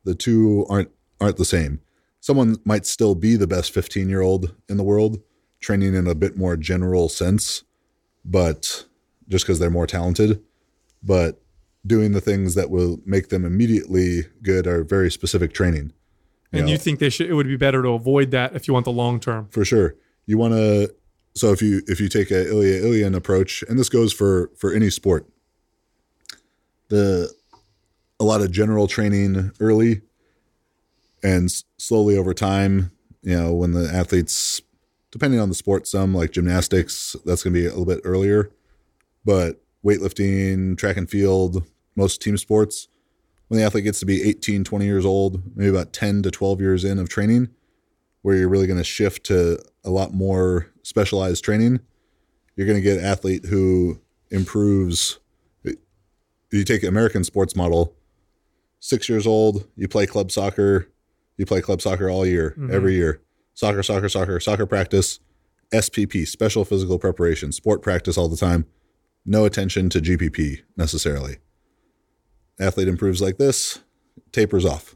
the two aren't aren't the same. Someone might still be the best fifteen-year-old in the world, training in a bit more general sense, but just because they're more talented, but doing the things that will make them immediately good are very specific training. You and know, you think they should? It would be better to avoid that if you want the long term. For sure, you want to. So if you if you take a Ilya Ilyin approach, and this goes for, for any sport, the a lot of general training early, and slowly over time, you know, when the athletes, depending on the sport, some like gymnastics, that's going to be a little bit earlier, but weightlifting, track and field, most team sports, when the athlete gets to be eighteen, twenty years old, maybe about ten to twelve years in of training, where you're really going to shift to a lot more specialized training, you're going to get an athlete who improves. You take the American sports model, six years old, you play club soccer, you play club soccer all year, mm-hmm. every year, soccer, soccer, soccer, soccer practice, S P P, special physical preparation, sport practice all the time, no attention to G P P necessarily. Athlete improves like this, tapers off.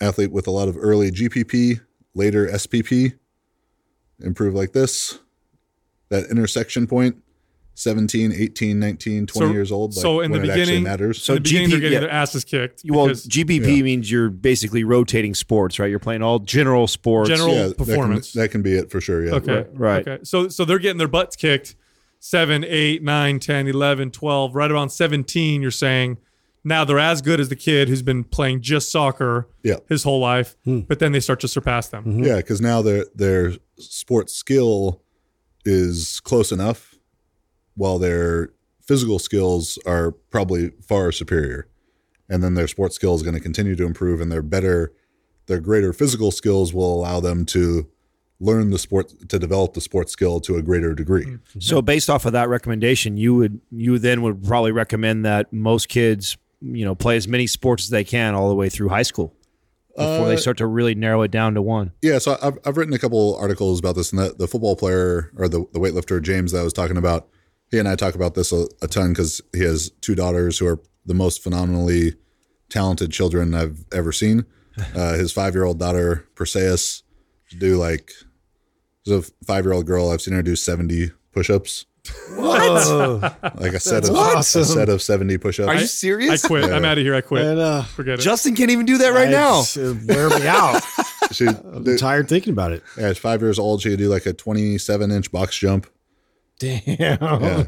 Athlete with a lot of early G P P, later S P P, improve like this, that intersection point, seventeen, eighteen, nineteen, twenty so, years old. Like so in the beginning, matters. So in the beginning G P, they're getting yeah. their asses kicked. Well, G P P yeah. means you're basically rotating sports, right? You're playing all general sports. General yeah, performance. That can, that can be it for sure. Yeah. Okay. Right. Okay. So, so they're getting their butts kicked seven, eight, nine, ten, eleven, twelve, right around seventeen. You're saying, now they're as good as the kid who's been playing just soccer yeah. his whole life, mm. but then they start to surpass them. Mm-hmm. Yeah, because now their their sports skill is close enough, while their physical skills are probably far superior. And then their sports skill is going to continue to improve, and they're better. their greater physical skills will allow them to learn the sport, to develop the sport skill to a greater degree. Mm-hmm. So based off of that recommendation, you would, you then would probably recommend that most kids, you know, play as many sports as they can all the way through high school before uh, they start to really narrow it down to one. Yeah. So I've, I've written a couple articles about this, and that the football player or the, the weightlifter, James, that I was talking about, he and I talk about this a, a ton because he has two daughters who are the most phenomenally talented children I've ever seen. Uh, his five-year-old daughter, Perseus, do like, there's a five-year-old girl, I've seen her do seventy push-ups. What? Like a set of awesome. a set of seventy push-ups. Are you serious? I quit. Yeah. I'm out of here. I quit. And, uh, Forget it. Justin can't even do that right I, now. It wear me out. she, I'm do, tired thinking about it. Yeah, she's five years old. She could do like a twenty-seven inch box jump. Damn. Yeah.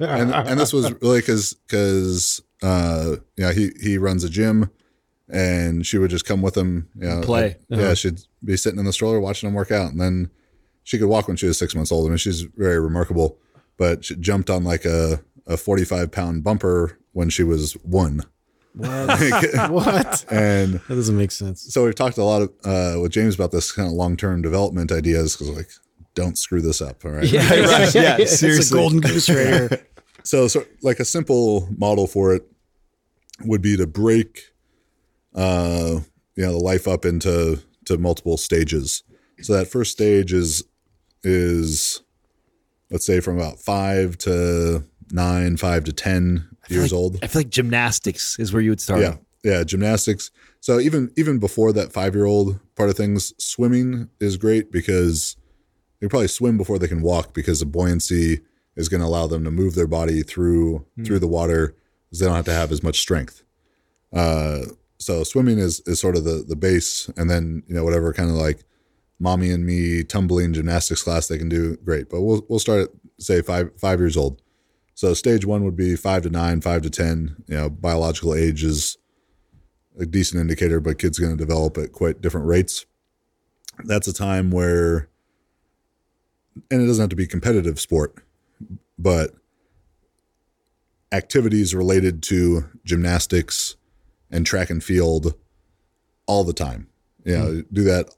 And, and this was really because because uh, yeah, he he runs a gym, and she would just come with him. You know, play. And, uh-huh. Yeah, she'd be sitting in the stroller watching him work out, and then she could walk when she was six months old. I mean, she's very remarkable. But she jumped on like a, a forty-five pound bumper when she was one. What? What? And that doesn't make sense. So we've talked a lot of, uh, with James about this kind of long-term development ideas. Cause like, don't screw this up. All right. Yeah. Right. Yeah, yeah. Seriously. It's a golden goose right here. so, so like a simple model for it would be to break, uh, you know, the life up into, to multiple stages. So that first stage is, is, let's say from about five to nine, five to ten years like, old. I feel like gymnastics is where you would start. Yeah, yeah, gymnastics. So even even before that five-year-old part of things, swimming is great because they probably swim before they can walk because the buoyancy is going to allow them to move their body through mm. through the water because they don't have to have as much strength. Uh, so swimming is is sort of the the base, and then you know whatever kind of like mommy and me tumbling gymnastics class they can do, great. But we'll we'll start at say five five years old. So stage one would be five to nine, five to ten. You know, biological age is a decent indicator, but kids are going to develop at quite different rates. That's a time where, and it doesn't have to be competitive sport, but activities related to gymnastics and track and field all the time. You know, mm. do that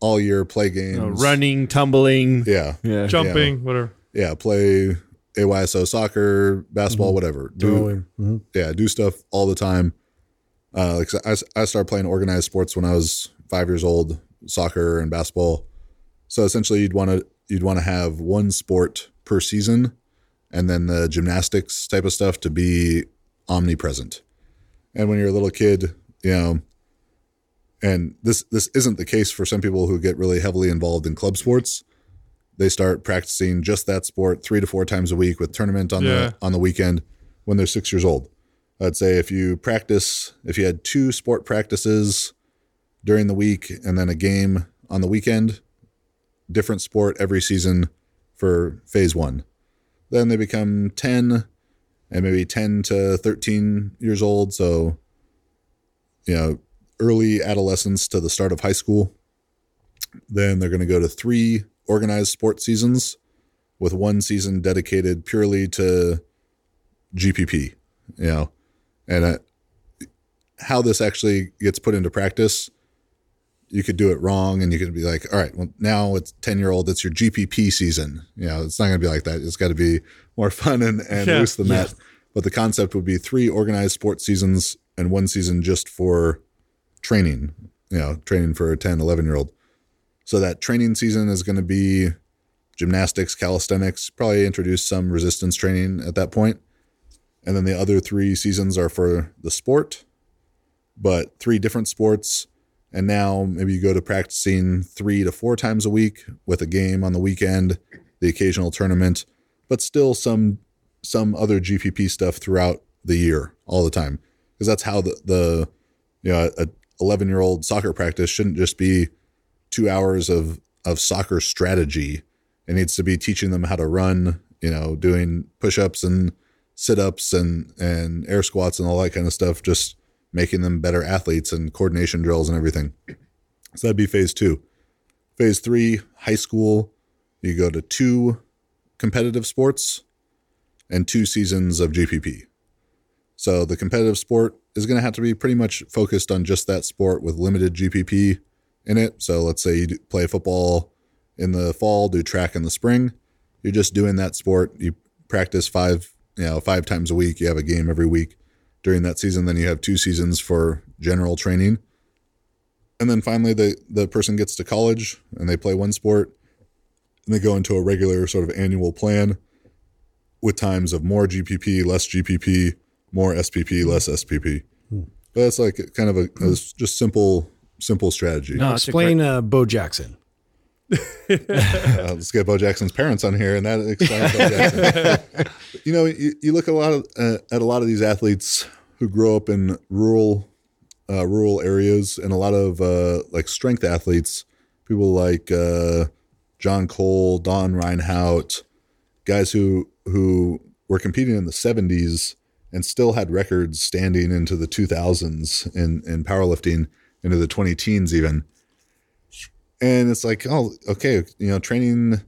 all year, play games. Uh, running, tumbling. Yeah. yeah. Jumping, yeah. whatever. Yeah, play A Y S O soccer, basketball, mm-hmm. whatever. Do, mm-hmm. Yeah, do stuff all the time. Uh, like I, I started playing organized sports when I was five years old, soccer and basketball. So essentially you'd want to you'd want to have one sport per season, and then the gymnastics type of stuff to be omnipresent. And when you're a little kid, you know, and this this isn't the case for some people who get really heavily involved in club sports. They start practicing just that sport three to four times a week with tournament on yeah. the on the weekend when they're six years old. I'd say if you practice, if you had two sport practices during the week and then a game on the weekend, different sport every season for phase one. Then they become ten and maybe ten to thirteen years old. So, you know, early adolescence to the start of high school. Then they're going to go to three organized sport seasons with one season dedicated purely to G P P, you know, and uh, how this actually gets put into practice. You could do it wrong and you could be like, all right, well now it's ten year old. It's your G P P season. You know, it's not going to be like that. It's got to be more fun and, and yeah, loose than yeah. that. But the concept would be three organized sport seasons and one season just for training, you know, training for a ten, eleven year old. So that training season is going to be gymnastics, calisthenics, probably introduce some resistance training at that point. And then the other three seasons are for the sport, but three different sports. And now maybe you go to practicing three to four times a week with a game on the weekend, the occasional tournament, but still some, some other G P P stuff throughout the year all the time. Cause that's how the, the, you know, a, eleven-year-old soccer practice shouldn't just be two hours of, of soccer strategy. It needs to be teaching them how to run, you know, doing push-ups and sit-ups and, and air squats and all that kind of stuff, just making them better athletes and coordination drills and everything. So that'd be phase two. Phase three, high school, you go to two competitive sports and two seasons of G P P. So the competitive sport is going to have to be pretty much focused on just that sport with limited G P P in it. So let's say you play football in the fall, do track in the spring. You're just doing that sport. You practice five, you know, five times a week. You have a game every week during that season. Then you have two seasons for general training. And then finally the, the person gets to college and they play one sport and they go into a regular sort of annual plan with times of more G P P, less G P P, more S P P, less S P P. Hmm. But that's like kind of a, a just simple, simple strategy. No, explain uh, Bo Jackson. uh, let's get Bo Jackson's parents on here, and that explains Bo Jackson. You know, you, you look a lot of, uh, at a lot of these athletes who grow up in rural, uh, rural areas, and a lot of uh, like strength athletes, people like uh, John Cole, Don Reinhout, guys who who were competing in the seventies and still had records standing into the two thousands in, in powerlifting, into the twenty teens even. And it's like, oh, okay, you know, training,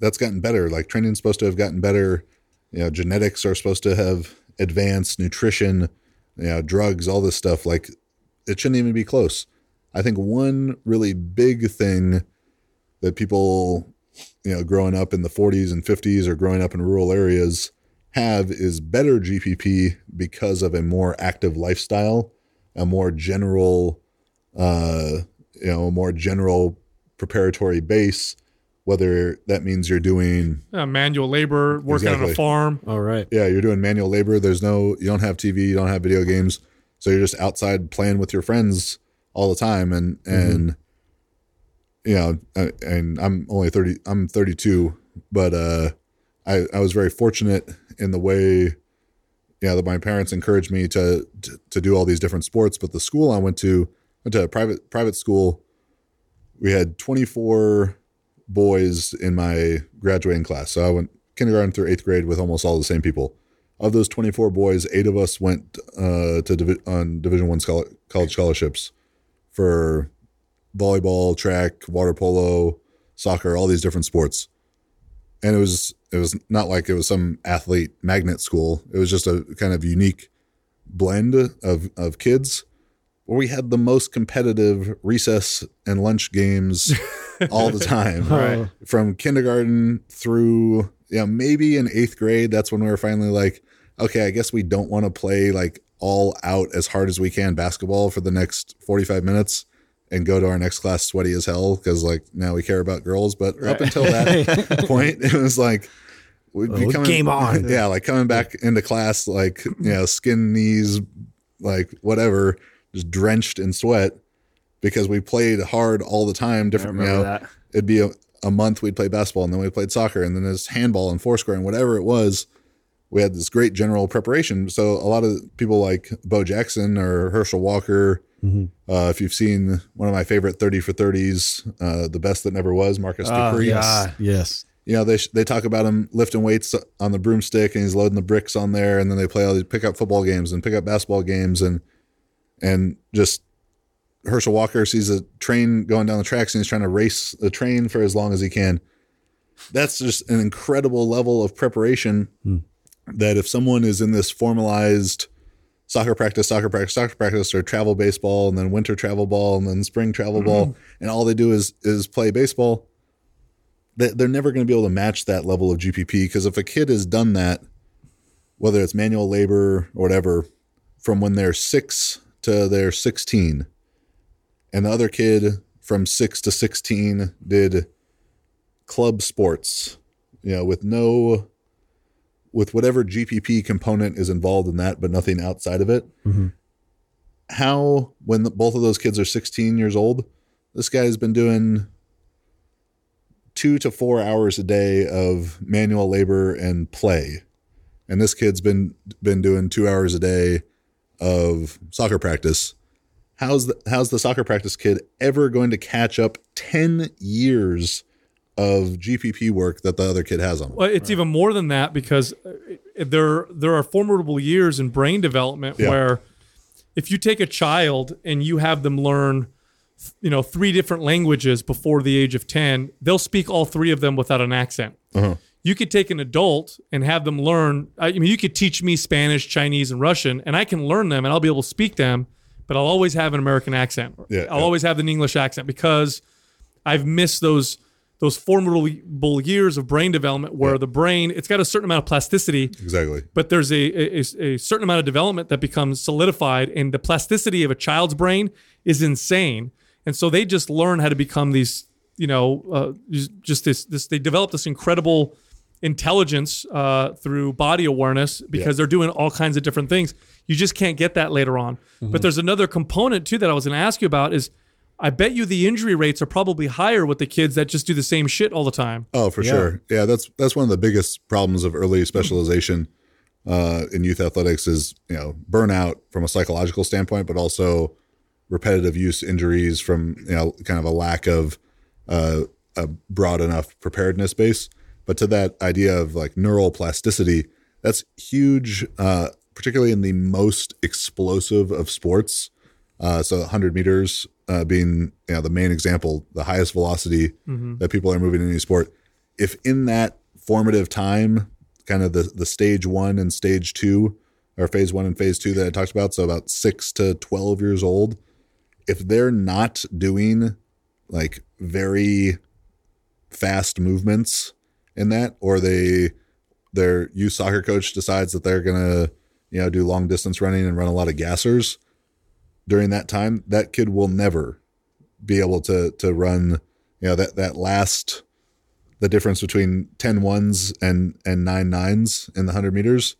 that's gotten better. Like training's supposed to have gotten better. You know, genetics are supposed to have advanced, nutrition, you know, drugs, all this stuff. Like it shouldn't even be close. I think one really big thing that people, you know, growing up in the forties and fifties or growing up in rural areas have is better G P P because of a more active lifestyle, a more general, uh, you know, a more general preparatory base, whether that means you're doing uh, manual labor, working exactly. on a farm. All right. Yeah. You're doing manual labor. There's no, you don't have T V, you don't have video games. So you're just outside playing with your friends all the time. And, and, mm-hmm. You know, and I'm only thirty, I'm thirty-two, but, uh, I, I was very fortunate in the way, you know, that my parents encouraged me to, to, to do all these different sports, but the school I went to, went to a private, private school. We had twenty-four boys in my graduating class. So I went kindergarten through eighth grade with almost all the same people. Of those twenty-four boys, eight of us went, uh, to divi- on Division One scholar- college scholarships for volleyball, track, water polo, soccer, all these different sports. And it was, it was not like it was some athlete magnet school. It was just a kind of unique blend of, of kids where we had the most competitive recess and lunch games all the time. All right. From kindergarten through, you know, maybe in eighth grade. That's when we were finally like, okay, I guess we don't want to play like all out as hard as we can basketball for the next forty-five minutes. And go to our next class sweaty as hell because, like, now we care about girls. But right. up until that point, it was like we'd well, be coming, game on. Yeah, like coming back into class, like, you know, skin, knees, like whatever, just drenched in sweat because we played hard all the time. Different, you know, that. It'd be a, a month we'd play basketball and then we played soccer and then there's handball and foursquare and whatever it was. We had this great general preparation. So a lot of people like Bo Jackson or Herschel Walker. Mm-hmm. Uh, if you've seen one of my favorite thirty for thirties, uh, the best that never was, Marcus uh, Dupree. Yeah, yes. You know, they, they talk about him lifting weights on the broomstick and he's loading the bricks on there. And then they play all these pickup football games and pickup basketball games. And, and just Herschel Walker sees a train going down the tracks and he's trying to race the train for as long as he can. That's just an incredible level of preparation mm. that if someone is in this formalized soccer practice, soccer practice, soccer practice, or travel baseball, and then winter travel ball, and then spring travel mm-hmm. ball, and all they do is is play baseball, they're never going to be able to match that level of G P P because if a kid has done that, whether it's manual labor or whatever, from when they're six to they're sixteen, and the other kid from six to sixteen did club sports, you know, with no... with whatever G P P component is involved in that, but nothing outside of it. Mm-hmm. How, when the, both of those kids are sixteen years old, this guy has been doing two to four hours a day of manual labor and play. And this kid's been, been doing two hours a day of soccer practice. How's the, how's the soccer practice kid ever going to catch up ten years of G P P work that the other kid has on them? Well, it's right. even more than that because there there are formidable years in brain development yeah. where if you take a child and you have them learn, you know, three different languages before the age of ten, they'll speak all three of them without an accent. Uh-huh. You could take an adult and have them learn. I mean, you could teach me Spanish, Chinese, and Russian, and I can learn them and I'll be able to speak them. but I'll always have an American accent. Yeah, I'll yeah. always have an English accent because I've missed those those formidable years of brain development where yeah. the brain, it's got a certain amount of plasticity. Exactly. But there's a, a, a certain amount of development that becomes solidified, and the plasticity of a child's brain is insane. And so they just learn how to become these, you know, uh, just this, this, they develop this incredible intelligence uh, through body awareness because yeah. they're doing all kinds of different things. You just can't get that later on. Mm-hmm. But there's another component too that I was going to ask you about is, I bet you the injury rates are probably higher with the kids that just do the same shit all the time. Oh, for yeah. sure. Yeah, that's that's one of the biggest problems of early specialization uh, in youth athletics is, you know, burnout from a psychological standpoint, but also repetitive use injuries from, you know, kind of a lack of uh, a broad enough preparedness base. But to that idea of like neural plasticity, that's huge, uh, particularly in the most explosive of sports. Uh, so one hundred meters uh, being, you know, the main example, the highest velocity mm-hmm. that people are moving in any sport. If in that formative time, kind of the, the stage one and stage two, or phase one and phase two that I talked about, so about six to twelve years old, if they're not doing like very fast movements in that, or they their youth soccer coach decides that they're going to, you know, do long distance running and run a lot of gassers, during that time, that kid will never be able to to run, you know, that, that last, the difference between ten ones and, and nine nines in the one hundred meters,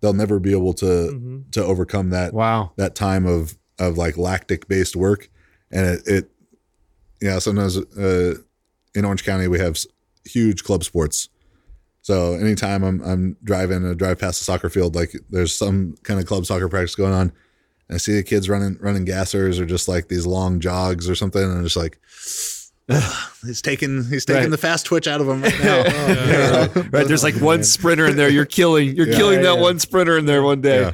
they'll never be able to mm-hmm. to overcome that wow. that time of, of like lactic-based work. And it, it you know, sometimes uh, in Orange County, we have huge club sports. So anytime I'm, I'm driving and I drive past the soccer field, like there's some kind of club soccer practice going on, I see the kids running running gassers or just like these long jogs or something, and I'm just like, oh, he's taking he's taking right. the fast twitch out of him right now. Oh, yeah, yeah. Right. right, there's like one sprinter in there. You're killing you're yeah, killing yeah, that yeah. one sprinter in there one day. Yeah.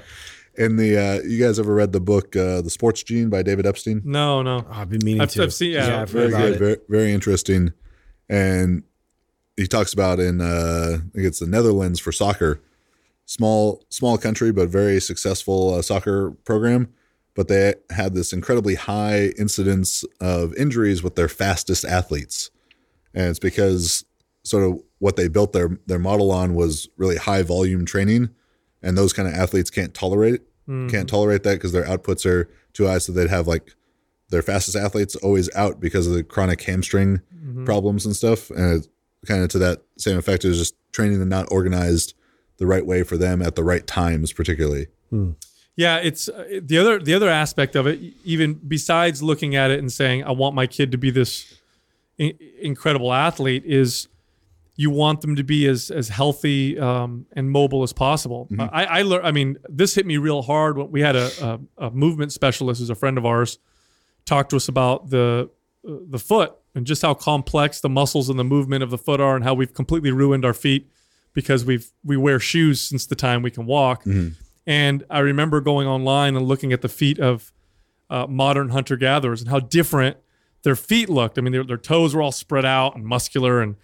And the uh, you guys ever read the book uh, The Sports Gene by David Epstein? No, no, oh, I've been meaning I've, to. I've seen, yeah, yeah I've very good, very, very interesting. And he talks about in uh, I think it's the Netherlands for soccer. Small, small country, but very successful uh, soccer program. But they had this incredibly high incidence of injuries with their fastest athletes. And it's because sort of what they built their, their model on was really high volume training. And those kind of athletes can't tolerate it, mm. can't tolerate that because their outputs are too high. So they'd have like their fastest athletes always out because of the chronic hamstring mm-hmm. problems and stuff. And kind of to that same effect, it was just training them not organized the right way for them at the right times, particularly. Hmm. Yeah, it's uh, the other the other aspect of it, even besides looking at it and saying, I want my kid to be this in- incredible athlete, is you want them to be as as healthy um, and mobile as possible. Mm-hmm. I, I, lear- I mean, this hit me real hard when we had a, a, a movement specialist who's a friend of ours talk to us about the uh, the foot and just how complex the muscles and the movement of the foot are and how we've completely ruined our feet because we've we wear shoes since the time we can walk. Mm-hmm. And I remember going online and looking at the feet of uh, modern hunter-gatherers and how different their feet looked. I mean, their, their toes were all spread out and muscular. And,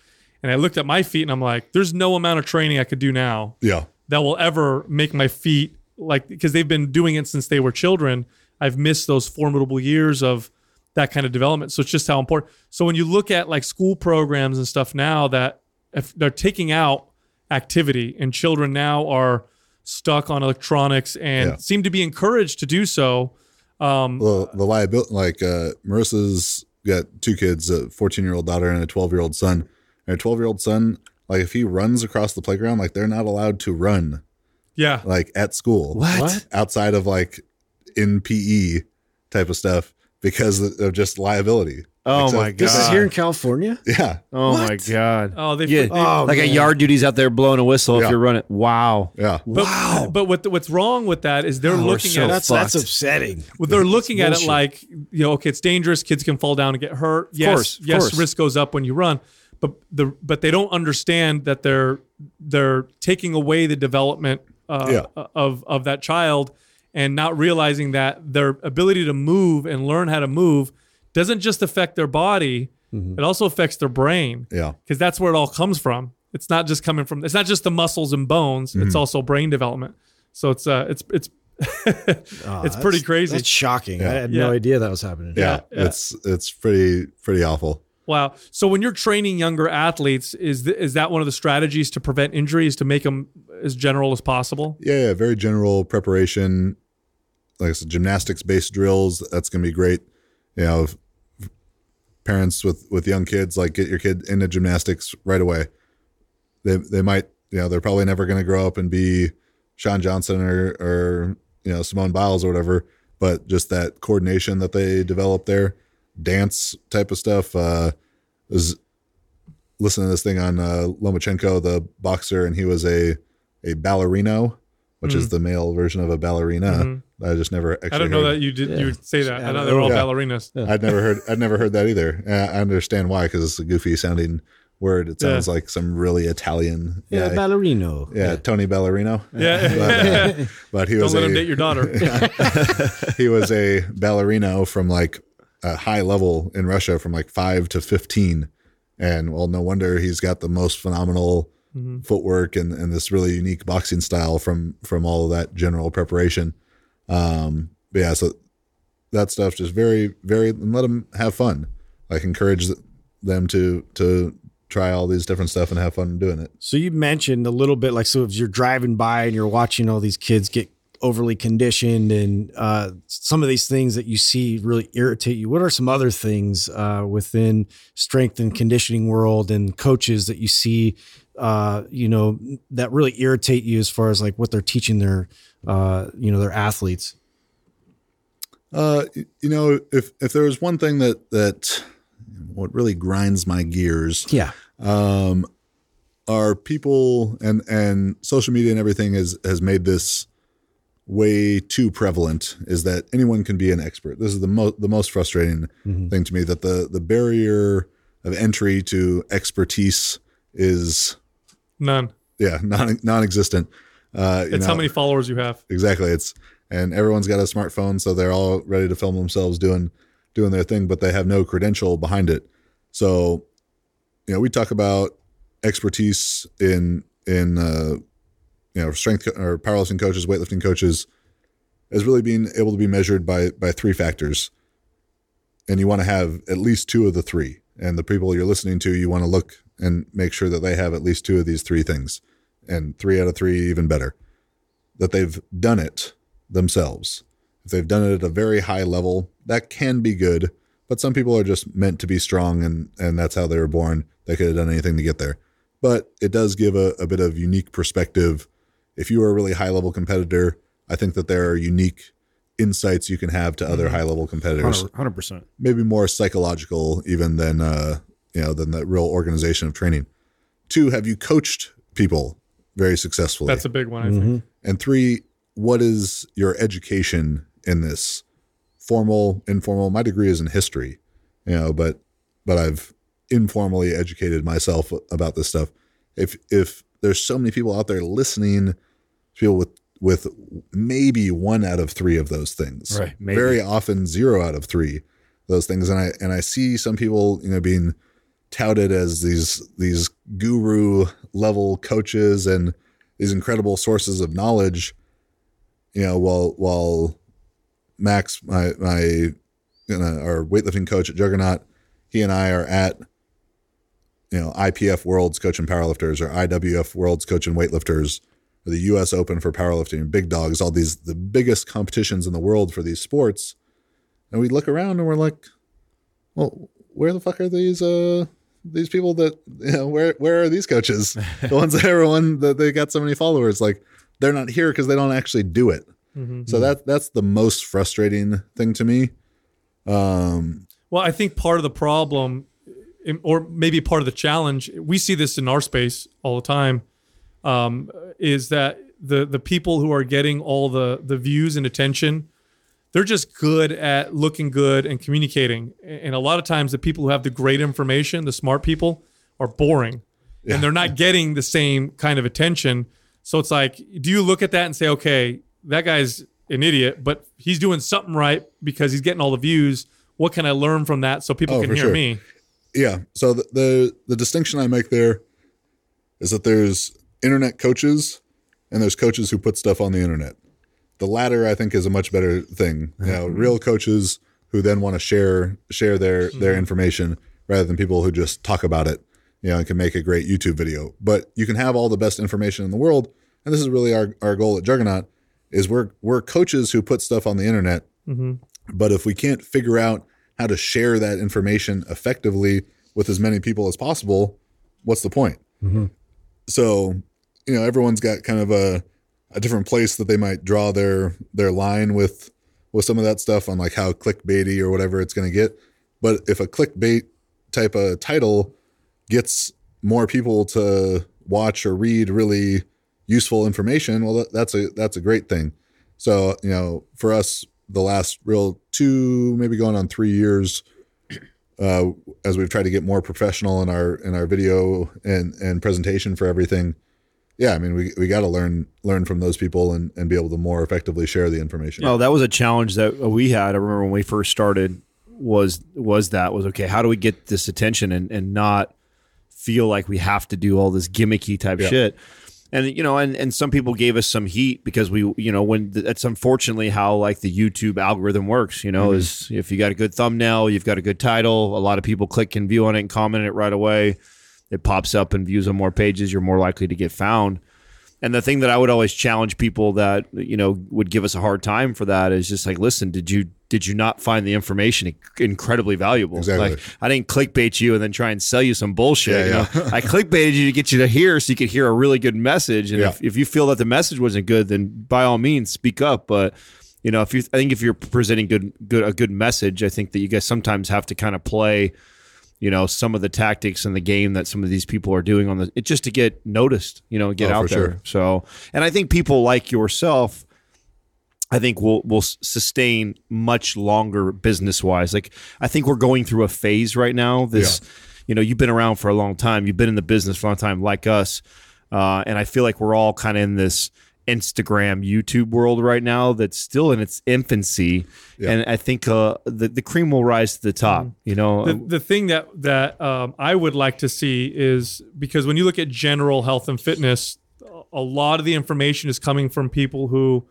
and I looked at my feet and I'm like, there's no amount of training I could do now yeah. that will ever make my feet like, because they've been doing it since they were children. I've missed those formidable years of that kind of development. So it's just how important. So when you look at like school programs and stuff now that if they're taking out activity and children now are stuck on electronics and yeah. seem to be encouraged to do so. Um, well, the liability, like uh, Marissa's got two kids, a fourteen year old daughter and a twelve year old son. And a twelve year old son, like if he runs across the playground, like they're not allowed to run. Yeah. Like at school. What? Outside of like in P E type of stuff because of just liability. Oh Except my God. This is here in California? Yeah. Oh what? my God. Oh, they, yeah. they oh, like man. a yard duty's out there blowing a whistle yeah. if you're running. Wow. Yeah. But, wow. But what the, what's wrong with that is they're oh, looking so at that's, it. That's upsetting. Well, they're that's looking bullshit. at it like, you know, okay, it's dangerous. Kids can fall down and get hurt. Yes. Of course, of yes. Course. Risk goes up when you run, but the, but they don't understand that they're, they're taking away the development uh, yeah. of, of that child and not realizing that their ability to move and learn how to move doesn't just affect their body, mm-hmm. it also affects their brain. Yeah. Because that's where it all comes from. It's not just coming from, it's not just the muscles and bones, mm-hmm. it's also brain development. So it's uh it's it's Oh, it's pretty crazy. It's shocking. Yeah. I had yeah. no idea that was happening. Yeah. Yeah. yeah. It's, it's pretty, pretty awful. Wow. So when you're training younger athletes, is th- is that one of the strategies to prevent injuries, to make them as general as possible? Yeah. yeah very general preparation. Like I said, gymnastics based drills. That's going to be great. You know, if parents with, with young kids, like get your kid into gymnastics right away. They, they might, you know, they're probably never going to grow up and be Sean Johnson or, or, you know, Simone Biles or whatever, but just that coordination that they develop there, dance type of stuff. Uh, I was listening to this thing on uh, Lomachenko, the boxer, and he was a, a ballerino, which mm. is the male version of a ballerina. Mm-hmm. I just never actually I don't know heard. That you did yeah. you would say that. I know they're all yeah. ballerinas. Yeah. I'd never heard I'd never heard that either. I understand why, because it's a goofy sounding word. It sounds yeah. like some really Italian. Yeah, guy. Ballerino. Yeah, yeah, Tony Ballerino. Yeah. But, uh, but he was Don't let a, him date your daughter. He was a ballerino from like a high level in Russia, from like five to fifteen. And well, no wonder he's got the most phenomenal mm-hmm. footwork and, and this really unique boxing style from, from all of that general preparation. Um, but yeah, so that stuff just very, very, and let them have fun. Like encourage them to, to, try all these different stuff and have fun doing it. So you mentioned a little bit, like, so if you're driving by and you're watching all these kids get overly conditioned and uh, some of these things that you see really irritate you, what are some other things uh, within strength and conditioning world and coaches that you see, uh, you know, that really irritate you as far as like what they're teaching their, uh, you know, their athletes? Uh, you know, if, if there was one thing that, that, what really grinds my gears yeah. um, are people and, and social media and everything has, has made this way too prevalent, is that anyone can be an expert. This is the most, the most frustrating mm-hmm. thing to me, that the, the barrier of entry to expertise is none. Yeah. Non, non-existent. Uh, it's you know, how many followers you have. Exactly. It's, and everyone's got a smartphone, so they're all ready to film themselves doing doing their thing, but they have no credential behind it. So, you know, we talk about expertise in, in, uh, you know, strength co- or powerlifting coaches, weightlifting coaches, as really being able to be measured by, by three factors. And you want to have at least two of the three, and the people you're listening to, you want to look and make sure that they have at least two of these three things, and three out of three, even better, that they've done it themselves. If they've done it at a very high level, that can be good, but some people are just meant to be strong, and, and that's how they were born. They could have done anything to get there, but it does give a, a bit of unique perspective. If you are a really high level competitor, I think that there are unique insights you can have to other high level competitors. one hundred percent Maybe more psychological even than, uh, you know, than the real organization of training. Two, have you coached people very successfully? That's a big one, I mm-hmm. think. And three, what is your education in this? Formal, informal. My degree is in history, you know, but, but I've informally educated myself about this stuff. If, if there's so many people out there listening to people with, with maybe one out of three of those things, right, maybe. Very often zero out of three of those things. And I, and I see some people, you know, being touted as these, these guru level coaches and these incredible sources of knowledge, you know, while, while, Max, my, my, you know, our weightlifting coach at Juggernaut, he and I are at, you know, I P F Worlds coaching powerlifters, or I W F Worlds coaching weightlifters, or the U S Open for powerlifting, big dogs, all these, the biggest competitions in the world for these sports. And we look around and we're like, well, where the fuck are these, uh, these people that, you know, where, where are these coaches? The ones that everyone that they got so many followers, like they're not here because they don't actually do it. Mm-hmm. So that that's the most frustrating thing to me. Um, well, I think part of the problem, or maybe part of the challenge, we see this in our space all the time, um, is that the the people who are getting all the the views and attention, they're just good at looking good and communicating. And a lot of times, the people who have the great information, the smart people, are boring, yeah. and they're not getting the same kind of attention. So it's like, do you look at that and say, okay, that guy's an idiot, but he's doing something right because he's getting all the views. What can I learn from that so people oh, can hear sure. me? Yeah. So the, the the distinction I make there is that there's internet coaches and there's coaches who put stuff on the internet. The latter, I think, is a much better thing. You know, real coaches who then want to share share their their information rather than people who just talk about it, you know, and can make a great YouTube video. But you can have all the best information in the world, and this is really our, our goal at Juggernaut, is we're we're coaches who put stuff on the internet. Mm-hmm. But if we can't figure out how to share that information effectively with as many people as possible, what's the point? Mm-hmm. So, you know, everyone's got kind of a, a different place that they might draw their their line with with some of that stuff on like how clickbaity or whatever it's going to get. But if a clickbait type of title gets more people to watch or read really useful information, well, that's a that's a great thing. So, you know, for us, the last real two, maybe going on three years, uh, as we've tried to get more professional in our in our video and and presentation for everything. Yeah, I mean, we we got to learn learn from those people and, and be able to more effectively share the information. Oh, that was a challenge that we had. I remember when we first started was was that was, okay, how do we get this attention and, and not feel like we have to do all this gimmicky type yeah. shit? And, you know, and, and some people gave us some heat because we, you know, when the, that's unfortunately how like the YouTube algorithm works, you know, mm-hmm. is if you got a good thumbnail, you've got a good title, a lot of people click and view on it and comment it right away. It pops up and views on more pages. You're more likely to get found. And the thing that I would always challenge people that, you know, would give us a hard time for that is just like, listen, did you did you not find the information incredibly valuable? Exactly. Like, I didn't clickbait you and then try and sell you some bullshit. Yeah, you know? Yeah. I clickbaited you to get you to hear so you could hear a really good message. And yeah. if, if you feel that the message wasn't good, then by all means, speak up. But, you know, if you, I think if you're presenting good, good a good message, I think that you guys sometimes have to kind of play, you know, some of the tactics in the game that some of these people are doing on the, it just to get noticed, you know, get oh, out there. Sure. So, and I think people like yourself, I think will, will sustain much longer business wise. Like, I think we're going through a phase right now. This, yeah. you know, you've been around for a long time. You've been in the business for a long time, like us. Uh, and I feel like we're all kind of in this Instagram, YouTube world right now that's still in its infancy. Yeah. And I think uh, the, the cream will rise to the top, you know. The, the thing that, that um, I would like to see is, because when you look at general health and fitness, a lot of the information is coming from people who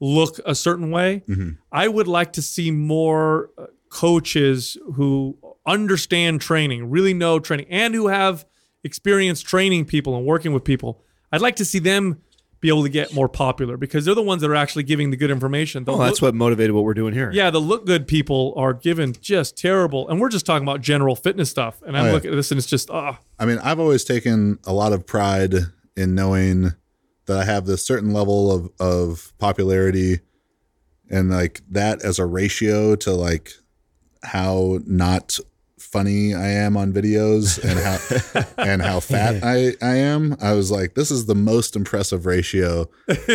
look a certain way. Mm-hmm. I would like to see more coaches who understand training, really know training, and who have experience training people and working with people. I'd like to see them be able to get more popular because they're the ones that are actually giving the good information. The oh, that's look, what motivated what we're doing here. Yeah, the look good people are given just terrible, and we're just talking about general fitness stuff. And I oh, look yeah. at this and it's just, ah. Uh. I mean, I've always taken a lot of pride in knowing that I have this certain level of, of popularity and like that as a ratio to like how not funny I am on videos and how and how fat I, I am. I was like, this is the most impressive ratio.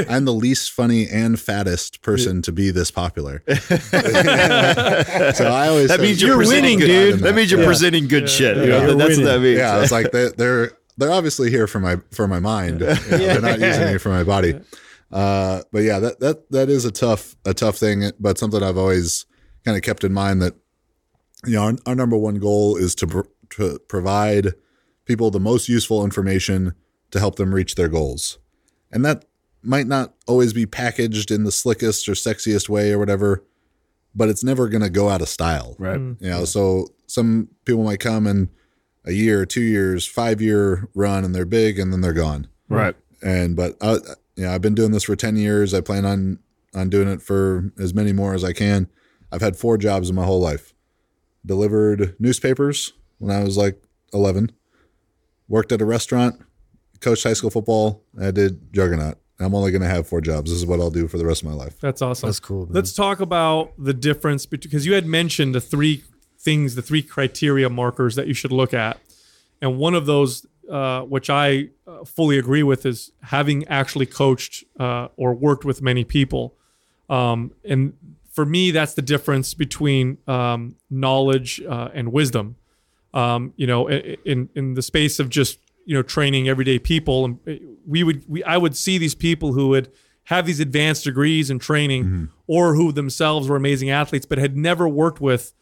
I'm the least funny and fattest person to be this popular. So I always that means you're winning, dude. That. that means you're yeah. presenting good yeah. shit. Yeah. You know, that's winning. What that means. Yeah, it's like they, they're they're obviously here for my for my mind. Yeah. You know, yeah. They're not using me for my body. Uh, but yeah, that that that is a tough a tough thing, but something I've always kind of kept in mind that. You know, our, our number one goal is to, pr- to provide people the most useful information to help them reach their goals. And that might not always be packaged in the slickest or sexiest way or whatever, but it's never going to go out of style. Right. Mm-hmm. You know, so some people might come in a year, two years, five year run and they're big and then they're gone. Right. And, but I, you know, I've been doing this for ten years. I plan on, on doing it for as many more as I can. I've had four jobs in my whole life. Delivered newspapers when I was like eleven, worked at a restaurant, coached high school football. I did Juggernaut. I'm only going to have four jobs. This is what I'll do for the rest of my life. That's awesome. That's cool, man. Let's talk about the difference because you had mentioned the three things, the three criteria markers that you should look at. And one of those, uh, which I uh, fully agree with, is having actually coached uh, or worked with many people. Um, and For me, that's the difference between um, knowledge uh, and wisdom. Um, you know, in in the space of just you know training everyday people, and we would we I would see these people who would have these advanced degrees in training, mm-hmm. or who themselves were amazing athletes, but had never worked with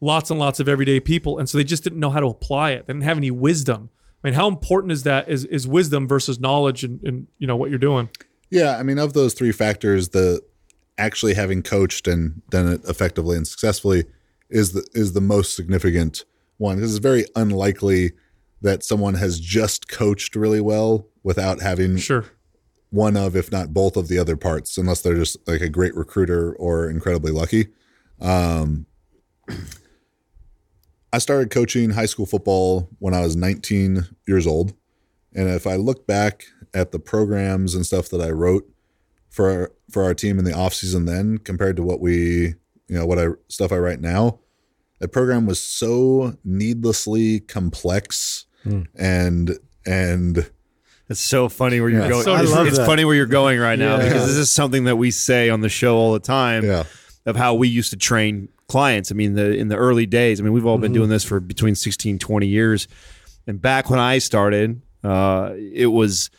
lots and lots of everyday people, and so they just didn't know how to apply it. They didn't have any wisdom. I mean, how important is that? Is is wisdom versus knowledge, and you know what you're doing? Yeah, I mean, of those three factors, the actually having coached and done it effectively and successfully is the, is the most significant one. This is very unlikely that someone has just coached really well without having sure. one of, if not both of the other parts, unless they're just like a great recruiter or incredibly lucky. Um, I started coaching high school football when I was nineteen years old. And if I look back at the programs and stuff that I wrote for our, for our team in the off season, then compared to what we, you know, what I stuff I write now, the program was so needlessly complex mm. and, and it's so funny where you're yeah, going. So I love it's that. funny where you're going right now yeah. because this is something that we say on the show all the time yeah. of how we used to train clients. I mean, the, in the early days, I mean, we've all been mm-hmm. doing this for between sixteen, twenty years. And back when I started, Uh, it was,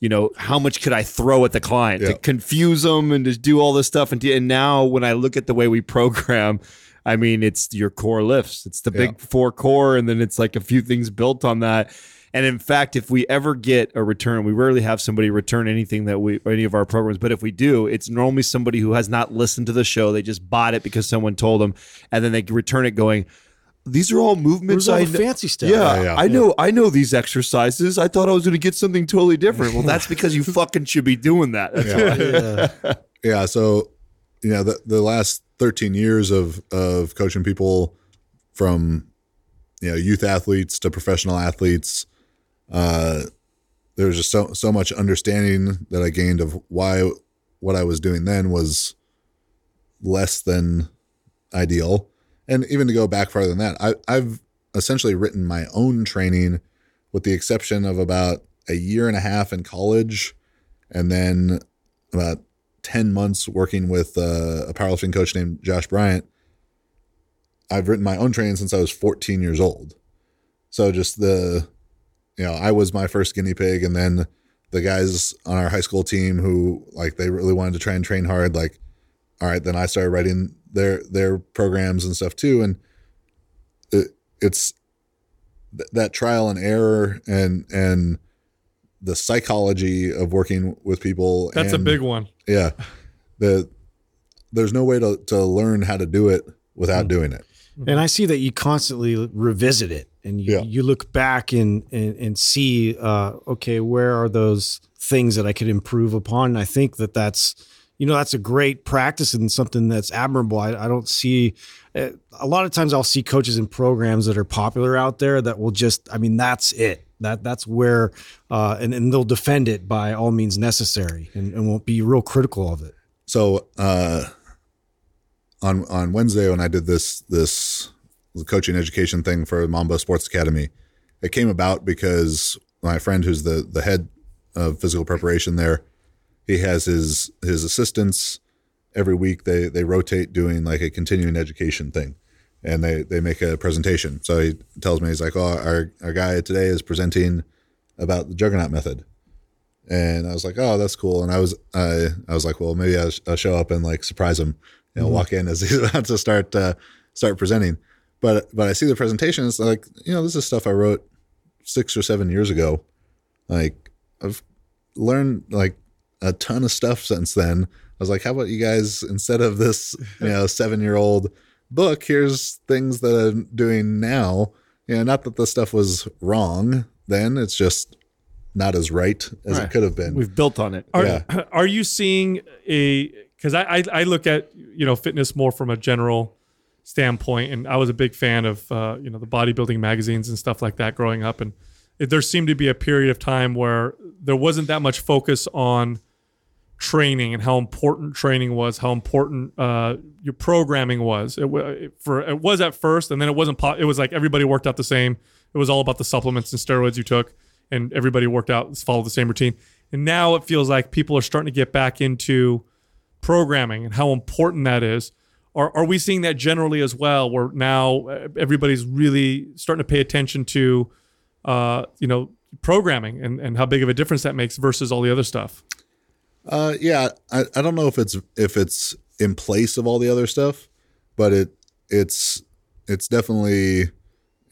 you know, how much could I throw at the client yeah. to confuse them and to do all this stuff. And, to, and now when I look at the way we program, I mean, it's your core lifts. It's the yeah. big four core. And then it's like a few things built on that. And in fact, if we ever get a return, we rarely have somebody return anything that we, any of our programs. But if we do, it's normally somebody who has not listened to the show. They just bought it because someone told them, and then they return it going, these are all movements. All I kn- fancy stuff. Yeah, yeah, yeah, I know. Yeah. I know these exercises. I thought I was going to get something totally different. Well, that's because you fucking should be doing that. That's yeah. yeah. yeah. So, you know, the, the last thirteen years of of coaching people from, you know, youth athletes to professional athletes, uh, there was just so so much understanding that I gained of why what I was doing then was less than ideal. And even to go back farther than that, I, I've essentially written my own training with the exception of about a year and a half in college and then about ten months working with uh, a powerlifting coach named Josh Bryant. I've written my own training since I was fourteen years old. So just the, you know, I was my first guinea pig, and then the guys on our high school team who, like, they really wanted to try and train hard, like, all right, then I started writing their their programs and stuff too, and it, it's th- that trial and error and and the psychology of working with people. That's and, a big one. Yeah, the there's no way to to learn how to do it without mm. doing it. And I see that you constantly revisit it, and you, yeah. you look back and and, and see, uh, okay, where are those things that I could improve upon? And I think that that's. You know, that's a great practice and something that's admirable. I, I don't see uh, a lot of times I'll see coaches and programs that are popular out there that will just, I mean, that's it. That that's where, uh, and, and they'll defend it by all means necessary and, and won't be real critical of it. So uh, on on Wednesday when I did this this coaching education thing for Mamba Sports Academy, it came about because my friend who's the the head of physical preparation there, he has his his assistants every week. They they rotate doing like a continuing education thing, and they they make a presentation. So he tells me, he's like, "Oh, our our guy today is presenting about the Juggernaut method," and I was like, "Oh, that's cool." And I was I I was like, "Well, maybe I'll, I'll show up and like surprise him, you know, mm-hmm. walk in as he's about to start uh, start presenting." But but I see the presentation. It's like, you know, this is stuff I wrote six or seven years ago. Like I've learned like. a ton of stuff since then. I was like, how about you guys, instead of this, you know, seven year old book, here's things that I'm doing now. You know, not that the stuff was wrong then, it's just not as right as right. it could have been. We've built on it. Are, yeah. are you seeing a, cause I, I, I look at, you know, fitness more from a general standpoint. And I was a big fan of, uh, you know, the bodybuilding magazines and stuff like that growing up. And it, there seemed to be a period of time where there wasn't that much focus on training and how important training was, how important uh, your programming was. It, it, for, it was at first, and then it wasn't. Po- it was like everybody worked out the same. It was all about the supplements and steroids you took, and everybody worked out, followed the same routine. And now it feels like people are starting to get back into programming and how important that is. Are, are we seeing that generally as well, where now everybody's really starting to pay attention to uh, you know, programming and, and how big of a difference that makes versus all the other stuff? Uh, yeah, I, I don't know if it's if it's in place of all the other stuff, but it it's it's definitely,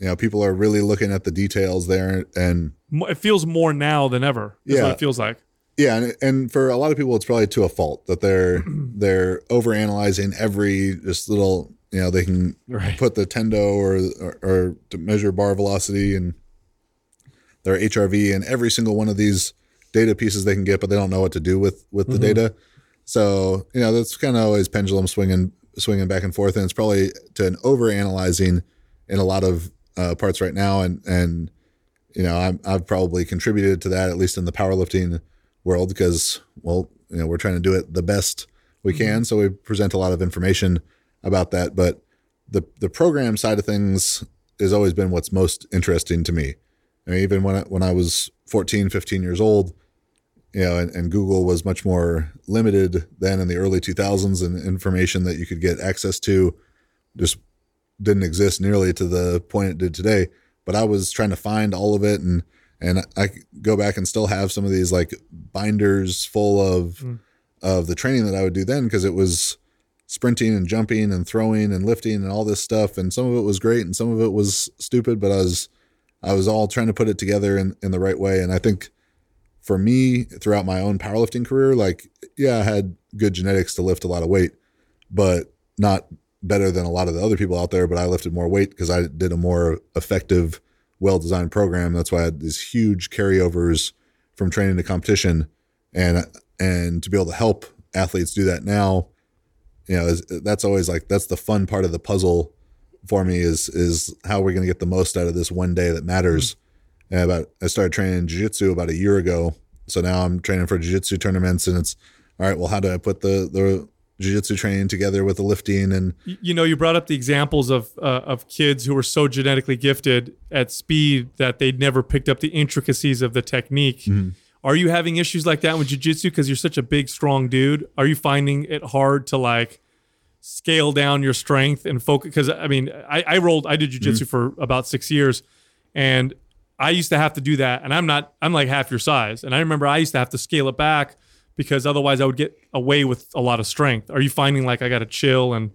you know, people are really looking at the details there, and it feels more now than ever. That's yeah, what it feels like. Yeah, and, and for a lot of people, it's probably to a fault that they're they're overanalyzing every just little, you know, they can right. put the tendo or, or or to measure bar velocity and their H R V and every single one of these data pieces they can get, but they don't know what to do with with the mm-hmm. data. So, you know, that's kind of always pendulum swinging swinging back and forth, and it's probably to an overanalyzing in a lot of uh, parts right now, and and you know, I'm, I've probably contributed to that, at least in the powerlifting world, because, well, you know, we're trying to do it the best we can. So we present a lot of information about that, but the, the program side of things has always been what's most interesting to me. I mean, even when I, when I was fourteen, fifteen years old, you know, and, and Google was much more limited than in the early two thousands, and information that you could get access to just didn't exist nearly to the point it did today. But I was trying to find all of it, and, and I go back and still have some of these like binders full of mm. of the training that I would do then, because it was sprinting and jumping and throwing and lifting and all this stuff. And some of it was great and some of it was stupid, but I was I was all trying to put it together in, in the right way. And I think for me, throughout my own powerlifting career, like, yeah, I had good genetics to lift a lot of weight, but not better than a lot of the other people out there. But I lifted more weight because I did a more effective, well-designed program. That's why I had these huge carryovers from training to competition, and and to be able to help athletes do that now, you know, is, that's always like, that's the fun part of the puzzle for me, is is how we're going to get the most out of this one day that matters. Mm-hmm. And about I started training jiu-jitsu about a year ago, so now I'm training for jiu-jitsu tournaments, and it's all right, well, how do I put the the jiu-jitsu training together with the lifting? And you know, you brought up the examples of uh, of kids who were so genetically gifted at speed that they'd never picked up the intricacies of the technique. Mm-hmm. Are you having issues like that with jiu-jitsu, because you're such a big, strong dude? Are you finding it hard to like scale down your strength and focus? Because I mean, I, I rolled I did jiu-jitsu mm-hmm. for about six years, and I used to have to do that, and I'm not I'm like half your size, and I remember I used to have to scale it back because otherwise I would get away with a lot of strength. Are you finding like I got to chill, and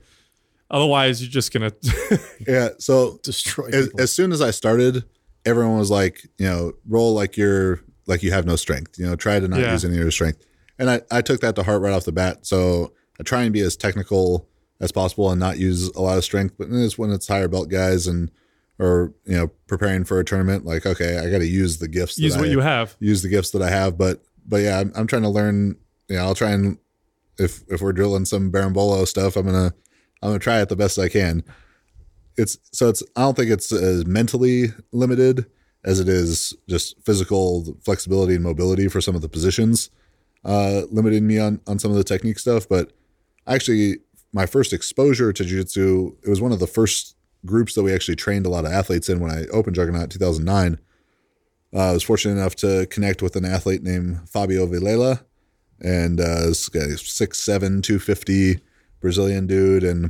otherwise you're just going to yeah. So destroy as, as soon as I started, everyone was like, you know, roll like you're, like you have no strength, you know, try to not yeah. use any of your strength. And I, I took that to heart right off the bat. So I try and be as technical as possible and not use a lot of strength, but then it's when it's higher belt guys and, or, you know, preparing for a tournament, like, okay, I got to use the gifts. Use that what I, you have. Use the gifts that I have. But But yeah, I'm, I'm trying to learn. You know, I'll try and if if we're drilling some barambolo stuff, I'm gonna I'm gonna try it the best I can. It's so it's I don't think it's as mentally limited as it is just physical flexibility and mobility for some of the positions, uh, limiting me on on some of the technique stuff. But actually, my first exposure to jiu-jitsu, it was one of the first groups that we actually trained a lot of athletes in when I opened Juggernaut in two thousand nine. Uh, I was fortunate enough to connect with an athlete named Fabio Vilela, and uh, this guy, six seven, two fifty Brazilian dude. And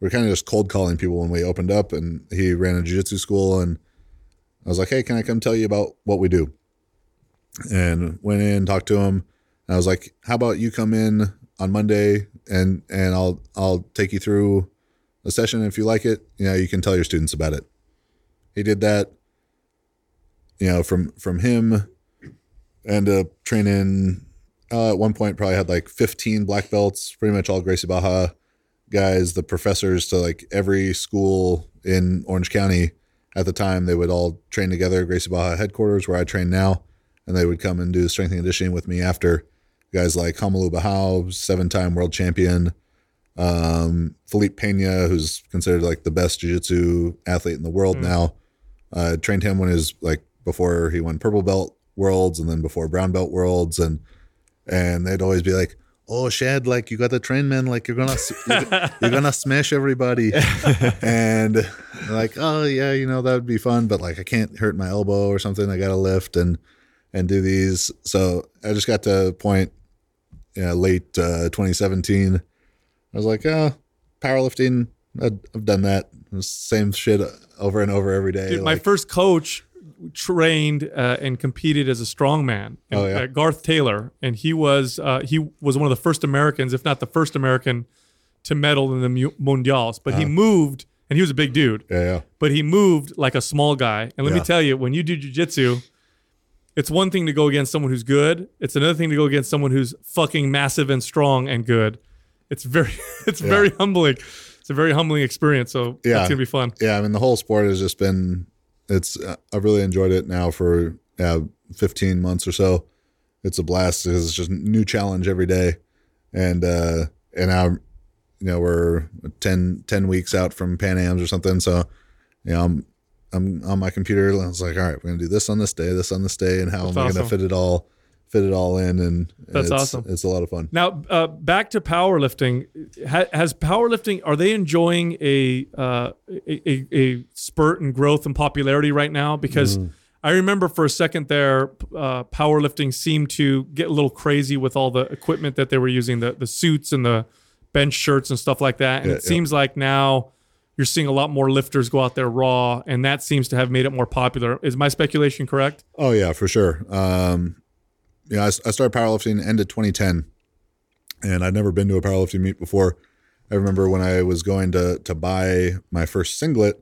we were kind of just cold calling people when we opened up, and he ran a jiu-jitsu school, and I was like, hey, can I come tell you about what we do? And went in, talked to him, and I was like, how about you come in on Monday and, and I'll, I'll take you through a session. And if you like it, you know, you can tell your students about it. He did that. You know, from from him, end up training uh, at one point, probably had like fifteen black belts, pretty much all Gracie Barra guys, the professors to like every school in Orange County at the time. They would all train together, Gracie Barra headquarters, where I train now, and they would come and do strength and conditioning with me after. Guys like Hamalu Bahau, seven-time world champion, um, Felipe Pena, who's considered like the best jiu-jitsu athlete in the world mm. now. Uh, trained him when he was like, before he won purple belt worlds and then before brown belt worlds. And, and they'd always be like, oh, Shad, like you got the train, man. Like you're going to, you're going to smash everybody. And like, oh yeah, you know, that would be fun, but like, I can't hurt my elbow or something. I got to lift and, and do these. So I just got to a point, you know, late uh, twenty seventeen. I was like, oh, powerlifting. I've done that. Same shit over and over every day. Dude, like, my first coach trained uh, and competed as a strongman, and, oh, yeah. uh, Garth Taylor, and he was uh, he was one of the first Americans, if not the first American, to medal in the mu- Mundials. But uh-huh. he moved, and he was a big dude. Yeah, yeah. But he moved like a small guy. And let yeah. me tell you, when you do jiu-jitsu, it's one thing to go against someone who's good. It's another thing to go against someone who's fucking massive and strong and good. It's very, it's yeah. very humbling. It's a very humbling experience. So yeah. it's going to be fun. Yeah. I mean, the whole sport has just been, it's, uh, I've really enjoyed it now for uh, fifteen months or so. It's a blast because it's just a new challenge every day. And, uh, and now, you know, we're ten, ten weeks out from Pan Am's or something. So, you know, I'm, I'm on my computer. I was like, all right, we're going to do this on this day, this on this day. And how That's am I awesome. going to fit it all, fit it all in. And, and That's it's, awesome. It's a lot of fun. Now, uh, back to powerlifting. Ha- has powerlifting, are they enjoying a, uh, a, a, a spurt in growth and popularity right now? Because mm. I remember for a second there, uh, powerlifting seemed to get a little crazy with all the equipment that they were using, the, the suits and the bench shirts and stuff like that. And yeah, it yeah. seems like now you're seeing a lot more lifters go out there raw, and that seems to have made it more popular. Is my speculation correct? Oh yeah, for sure. Um, yeah, I, I started powerlifting end of twenty ten, and I'd never been to a powerlifting meet before. I remember when I was going to to buy my first singlet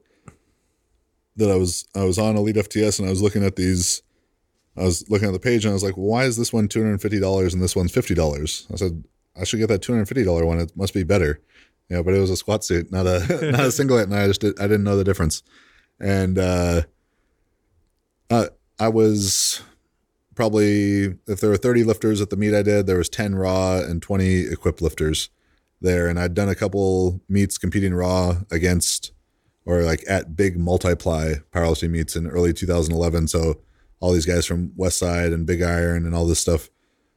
that I was I was on Elite F T S, and I was looking at these, I was looking at the page, and I was like, why is this one two hundred fifty dollars and this one's fifty dollars? I said, I should get that two hundred fifty dollars one. It must be better. Yeah, but it was a squat suit, not a not a singlet, and I just did, I didn't know the difference. And uh, uh, I was probably, if there were thirty lifters at the meet I did, there was ten raw and twenty equipped lifters there. And I'd done a couple meets competing raw against or like at big multiply powerlifting meets in early two thousand eleven. So all these guys from Westside and Big Iron and all this stuff,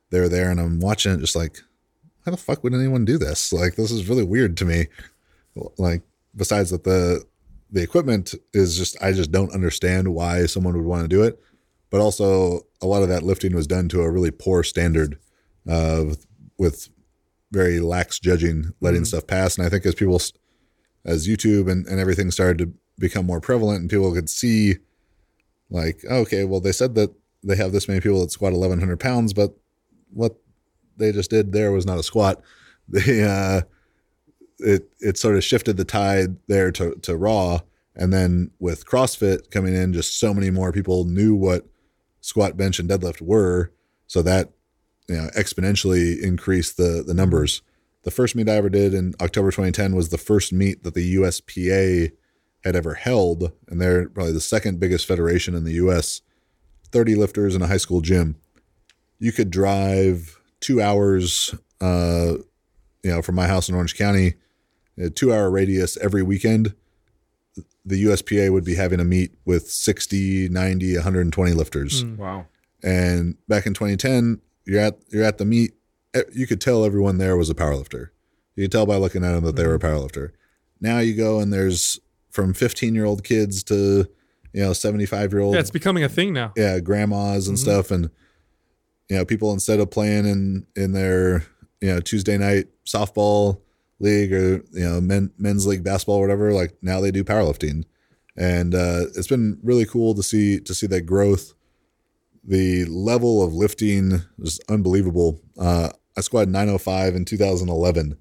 they were there, and I'm watching it just like, how the fuck would anyone do this? Like, this is really weird to me. Like, besides that, the the equipment is just, I just don't understand why someone would want to do it. But also, a lot of that lifting was done to a really poor standard uh, with, with very lax judging, letting mm-hmm. stuff pass. And I think as people, as YouTube and, and everything started to become more prevalent and people could see, like, okay, well, they said that they have this many people that squat eleven hundred pounds, but what they just did there was not a squat. They, uh, it, it sort of shifted the tide there to, to raw. And then with CrossFit coming in, just so many more people knew what squat, bench, and deadlift were. So that, you know, exponentially increased the, the numbers. The first meet I ever did in October twenty ten was the first meet that the U S P A had ever held. And they're probably the second biggest federation in the U S, thirty lifters in a high school gym. You could drive two hours, uh, you know, from my house in Orange County, a two hour radius every weekend, the U S P A would be having a meet with sixty, ninety, one hundred twenty lifters. Mm. Wow. And back in twenty ten, you're at, you're at the meet. You could tell everyone there was a powerlifter. You could tell by looking at them that mm. they were a powerlifter. Now you go and there's from fifteen year old kids to, you know, seventy-five year old. Yeah, it's becoming a thing now. Yeah. Grandmas and mm-hmm. stuff. And, you know, people, instead of playing in, in their, you know, Tuesday night softball league or, you know, men, men's league basketball or whatever, like now they do powerlifting. And uh, it's been really cool to see, to see that growth. The level of lifting is unbelievable. Uh, I squatted nine oh five in two thousand eleven.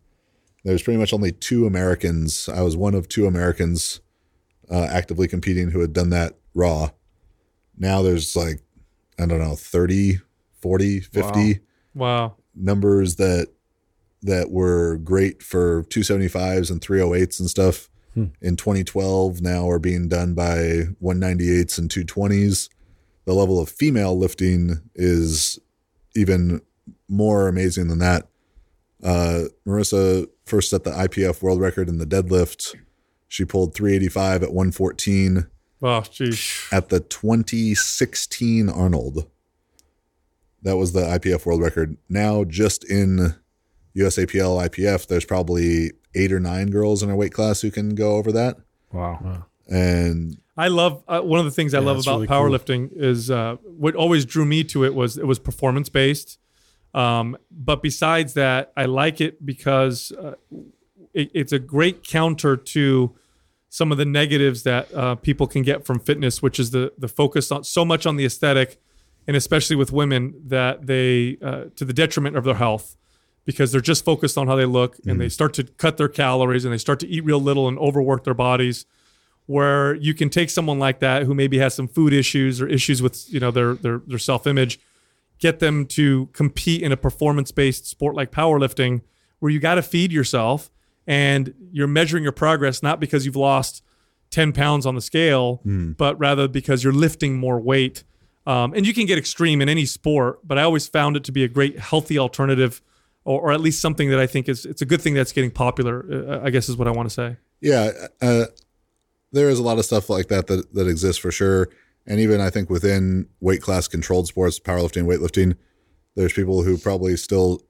There's pretty much only two Americans. I was one of two Americans uh, actively competing who had done that raw. Now there's like, I don't know, thirty, forty, fifty wow. wow numbers that that were great for two seventy-fives and three oh eights and stuff hmm. in twenty twelve now are being done by one ninety-eights and two twenties. The level of female lifting is even more amazing than that. Uh, Marissa first set the I P F world record in the deadlift. She pulled three eighty-five at one fourteen. Wow, geez. At the twenty sixteen Arnold. That was the I P F world record. Now just in U S A P L I P F, there's probably eight or nine girls in our weight class who can go over that. Wow. wow. And I love, uh, one of the things I yeah, love about really powerlifting cool. is uh, what always drew me to it was it was performance-based. Um, but besides that, I like it because uh, it, it's a great counter to some of the negatives that uh, people can get from fitness, which is the the focus on so much on the aesthetic, and especially with women, that they, uh, to the detriment of their health, because they're just focused on how they look, and mm. they start to cut their calories, and they start to eat real little and overwork their bodies, where you can take someone like that who maybe has some food issues or issues with, you know, their their, their self-image, get them to compete in a performance-based sport like powerlifting, where you got to feed yourself and you're measuring your progress not because you've lost ten pounds on the scale, mm. but rather because you're lifting more weight. Um, and you can get extreme in any sport, but I always found it to be a great healthy alternative, or, or at least something that I think is, it's a good thing that's getting popular, uh, I guess is what I want to say. Yeah. Uh, there is a lot of stuff like that, that, that exists for sure. And even I think within weight class controlled sports, powerlifting, weightlifting, there's people who probably still,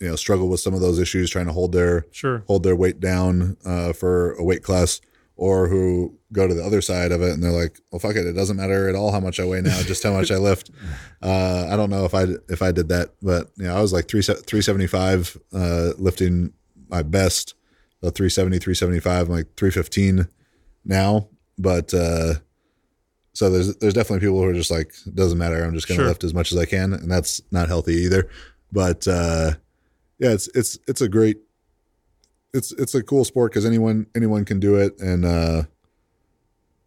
you know, struggle with some of those issues, trying to hold their, sure. hold their weight down uh, for a weight class, or who go to the other side of it and they're like, well, fuck it. It doesn't matter at all how much I weigh now, just how much I lift. Uh, I don't know if I, if I did that, but you know, I was like three, three seventy-five, uh, lifting my best, so three seventy, three seventy-five, I'm like three fifteen now. But, uh, so there's, there's definitely people who are just like, it doesn't matter. I'm just going to sure. lift as much as I can. And that's not healthy either. But, uh, yeah, it's, it's, it's a great, It's it's a cool sport because anyone anyone can do it, and uh,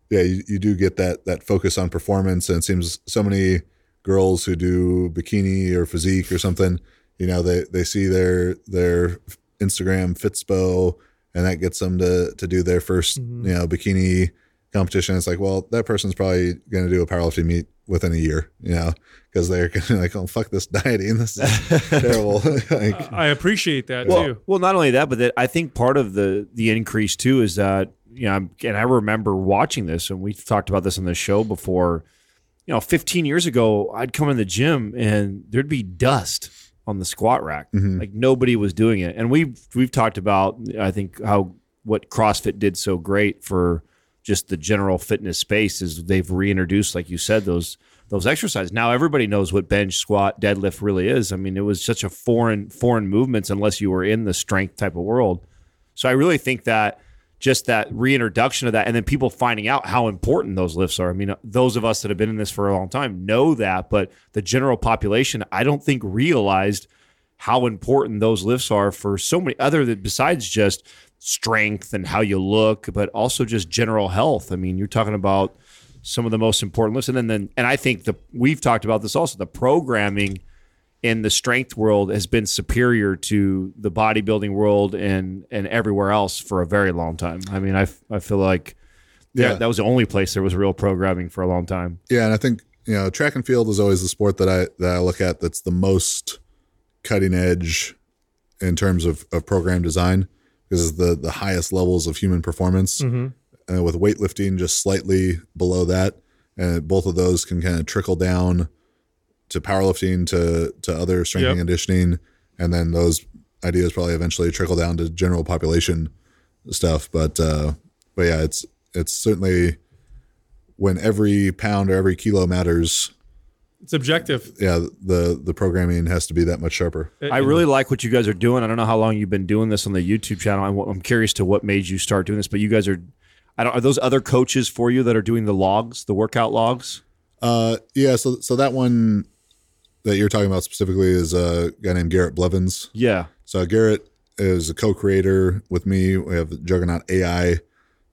yeah, you, you do get that that focus on performance. And it seems so many girls who do bikini or physique or something, you know, they, they see their their Instagram Fitspo, and that gets them to to do their first mm-hmm. you know bikini competition. It's like, well, that person's probably going to do a powerlifting meet within a year, you know, because they're gonna be like, oh, fuck this dieting, this is terrible. Like, I appreciate that well, too. Well, not only that, but that I think part of the the increase too is that, you know, I'm, and I remember watching this, and we've talked about this on the show before. You know, fifteen years ago, I'd come in the gym and there'd be dust on the squat rack, mm-hmm. like nobody was doing it. And we've we've talked about, I think, how what CrossFit did so great for just the general fitness space is they've reintroduced, like you said, those those exercises. Now everybody knows what bench, squat, deadlift really is. I mean, it was such a foreign foreign movements unless you were in the strength type of world. So I really think that just that reintroduction of that, and then people finding out how important those lifts are. I mean, those of us that have been in this for a long time know that, but the general population, I don't think realized how important those lifts are for so many other than besides just strength and how you look, but also just general health. I mean, you're talking about some of the most important lifts. And then, and I think the, we've talked about this also, the programming in the strength world has been superior to the bodybuilding world and, and everywhere else for a very long time. I mean, I, I feel like yeah. that, that was the only place there was real programming for a long time. Yeah. And I think, you know, track and field is always the sport that I, that I look at that's the most cutting edge in terms of, of program design, because it's the, the highest levels of human performance, mm-hmm. uh, with weightlifting just slightly below that. And both of those can kind of trickle down to powerlifting, to, to other strength yep. and conditioning. And then those ideas probably eventually trickle down to general population stuff. But, uh, but yeah, it's, it's certainly when every pound or every kilo matters, it's objective. Yeah, the the programming has to be that much sharper. I really like what you guys are doing. I don't know how long you've been doing this on the YouTube channel. I'm, I'm curious to what made you start doing this, but you guys are, I don't, are those other coaches for you that are doing the logs, the workout logs? Uh, yeah, so so that one that you're talking about specifically is a guy named Garrett Blevins. Yeah. So Garrett is a co-creator with me. We have Juggernaut A I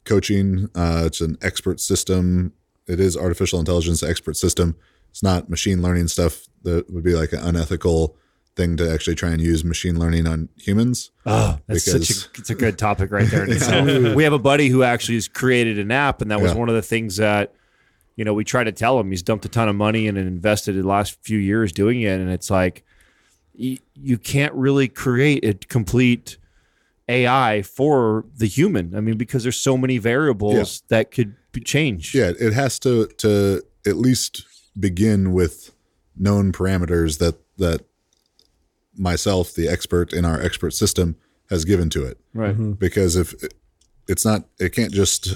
coaching. Uh, it's an expert system. It is artificial intelligence expert system. It's not machine learning stuff. That would be like an unethical thing to actually try and use machine learning on humans. Oh, that's because, such a, it's a good topic right there. Yeah. So we have a buddy who actually has created an app, and that was yeah. one of the things that, you know, we try to tell him. He's dumped a ton of money and invested in the last few years doing it. And it's like, you, you can't really create a complete A I for the human. I mean, because there's so many variables yeah. that could be changed. Yeah, it has to to at least begin with known parameters that that myself, the expert in our expert system, has given to it. Right. Mm-hmm. Because if it, it's not, it can't just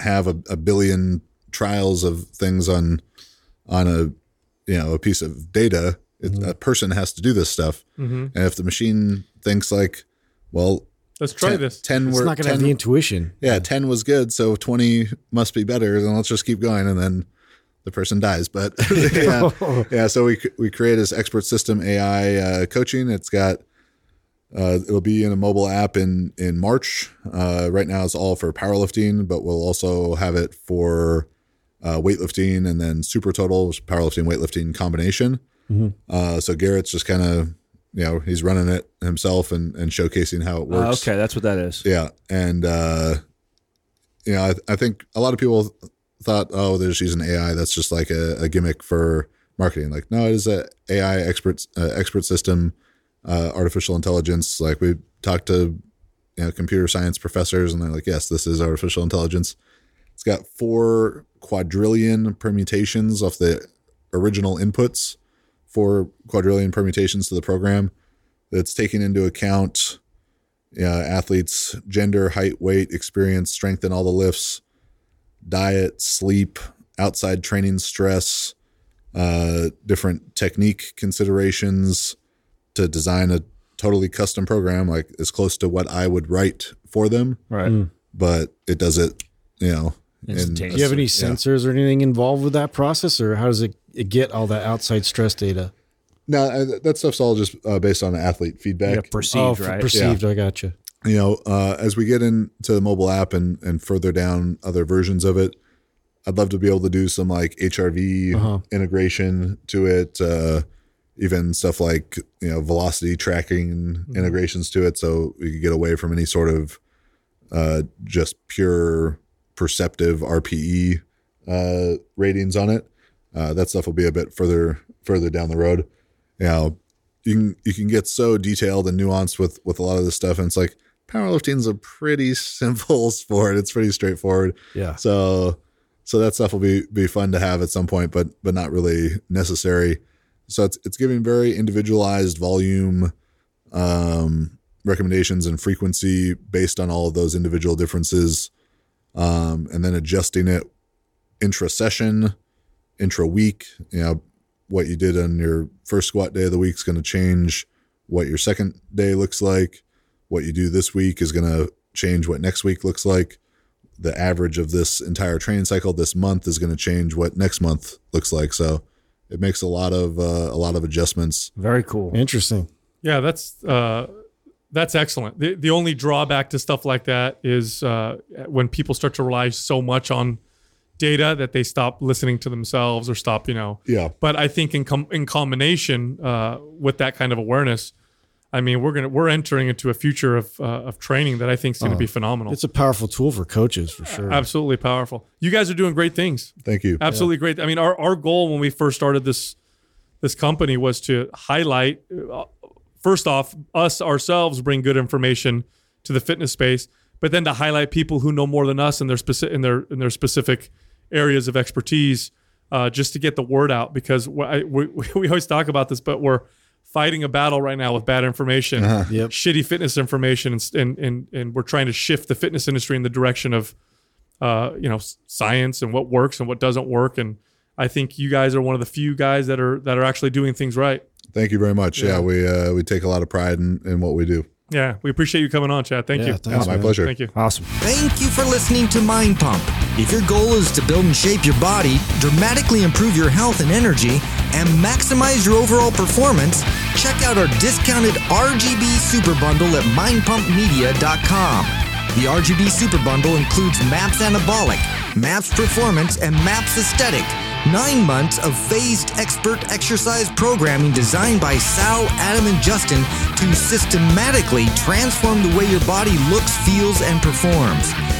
have a, a billion trials of things on on a you know a piece of data. It, mm-hmm. A person has to do this stuff, mm-hmm. and if the machine thinks like, well, let's try ten, this. ten it's were, not going to have the intuition. Yeah, ten was good, so twenty must be better, and let's just keep going, and then the person dies. But yeah, yeah, so we we create this expert system A I uh, coaching. It's got Uh, it'll be in a mobile app in, in March. Uh, right now it's all for powerlifting, but we'll also have it for uh, weightlifting and then super total, which is powerlifting, weightlifting combination. Mm-hmm. Uh, so Garrett's just kind of, you know, he's running it himself and, and showcasing how it works. Uh, okay. That's what that is. Yeah. And, uh, you know, I, I think a lot of people thought, oh, they're just using A I. That's just like a, a gimmick for marketing. Like, no, it is a AI expert, uh, expert system, uh, artificial intelligence. Like we talked to, you know, computer science professors and they're like, yes, this is artificial intelligence. It's got four quadrillion permutations off the original inputs. Four quadrillion permutations to the program that's taking into account uh, athletes' gender, height, weight, experience, strength in all the lifts, diet, sleep, outside training stress, uh, different technique considerations to design a totally custom program, like as close to what I would write for them. Right. Mm. But it does it, you know. In, do you have any sensors yeah. or anything involved with that process, or how does it, it get all that outside stress data? No, that stuff's all just uh, based on athlete feedback. Yeah, perceived, oh, right? Perceived, yeah. I gotcha. You know, uh, as we get into the mobile app and, and further down other versions of it, I'd love to be able to do some like H R V uh-huh. integration to it, uh, even stuff like, you know, velocity tracking mm-hmm. integrations to it, so we could get away from any sort of uh, just pure perceptive R P E uh, ratings on it. Uh, that stuff will be a bit further further down the road. You know, you can you can get so detailed and nuanced with with a lot of this stuff, and it's like powerlifting's a pretty simple sport. It's pretty straightforward. Yeah. So so that stuff will be be fun to have at some point, but but not really necessary. So it's it's giving very individualized volume um, recommendations and frequency based on all of those individual differences. Um, and then adjusting it intra session, intra week. You know, what you did on your first squat day of the week is going to change what your second day looks like. What you do this week is going to change what next week looks like. The average of this entire training cycle this month is going to change what next month looks like. So it makes a lot of uh, a lot of adjustments. Very cool, interesting. Yeah, that's. Uh... That's excellent. The the only drawback to stuff like that is uh, when people start to rely so much on data that they stop listening to themselves or stop, you know. Yeah. But I think in com- in combination uh, with that kind of awareness, I mean, we're gonna we're entering into a future of uh, of training that I think is going to uh, be phenomenal. It's a powerful tool for coaches for sure. Absolutely powerful. You guys are doing great things. Thank you. Absolutely yeah. great. I mean, our our goal when we first started this this company was to highlight. Uh, First off, us ourselves bring good information to the fitness space, but then to highlight people who know more than us in their specific in their in their specific areas of expertise, uh, just to get the word out. Because we, we we always talk about this, but we're fighting a battle right now with bad information, uh-huh. yep. shitty fitness information, and, and and and we're trying to shift the fitness industry in the direction of, uh, you know, science and what works and what doesn't work. And I think you guys are one of the few guys that are that are actually doing things right. Thank you very much. Yeah, yeah we uh, we take a lot of pride in, in what we do. Yeah, we appreciate you coming on, Chad. Thank yeah, you. Thanks, yeah, my man. Pleasure. Thank you. Awesome. Thank you for listening to Mind Pump. If your goal is to build and shape your body, dramatically improve your health and energy, and maximize your overall performance, check out our discounted R G B Super Bundle at mind pump media dot com. The R G B Super Bundle includes MAPS Anabolic, MAPS Performance, and MAPS Aesthetic. Nine months of phased expert exercise programming designed by Sal, Adam, and Justin to systematically transform the way your body looks, feels, and performs.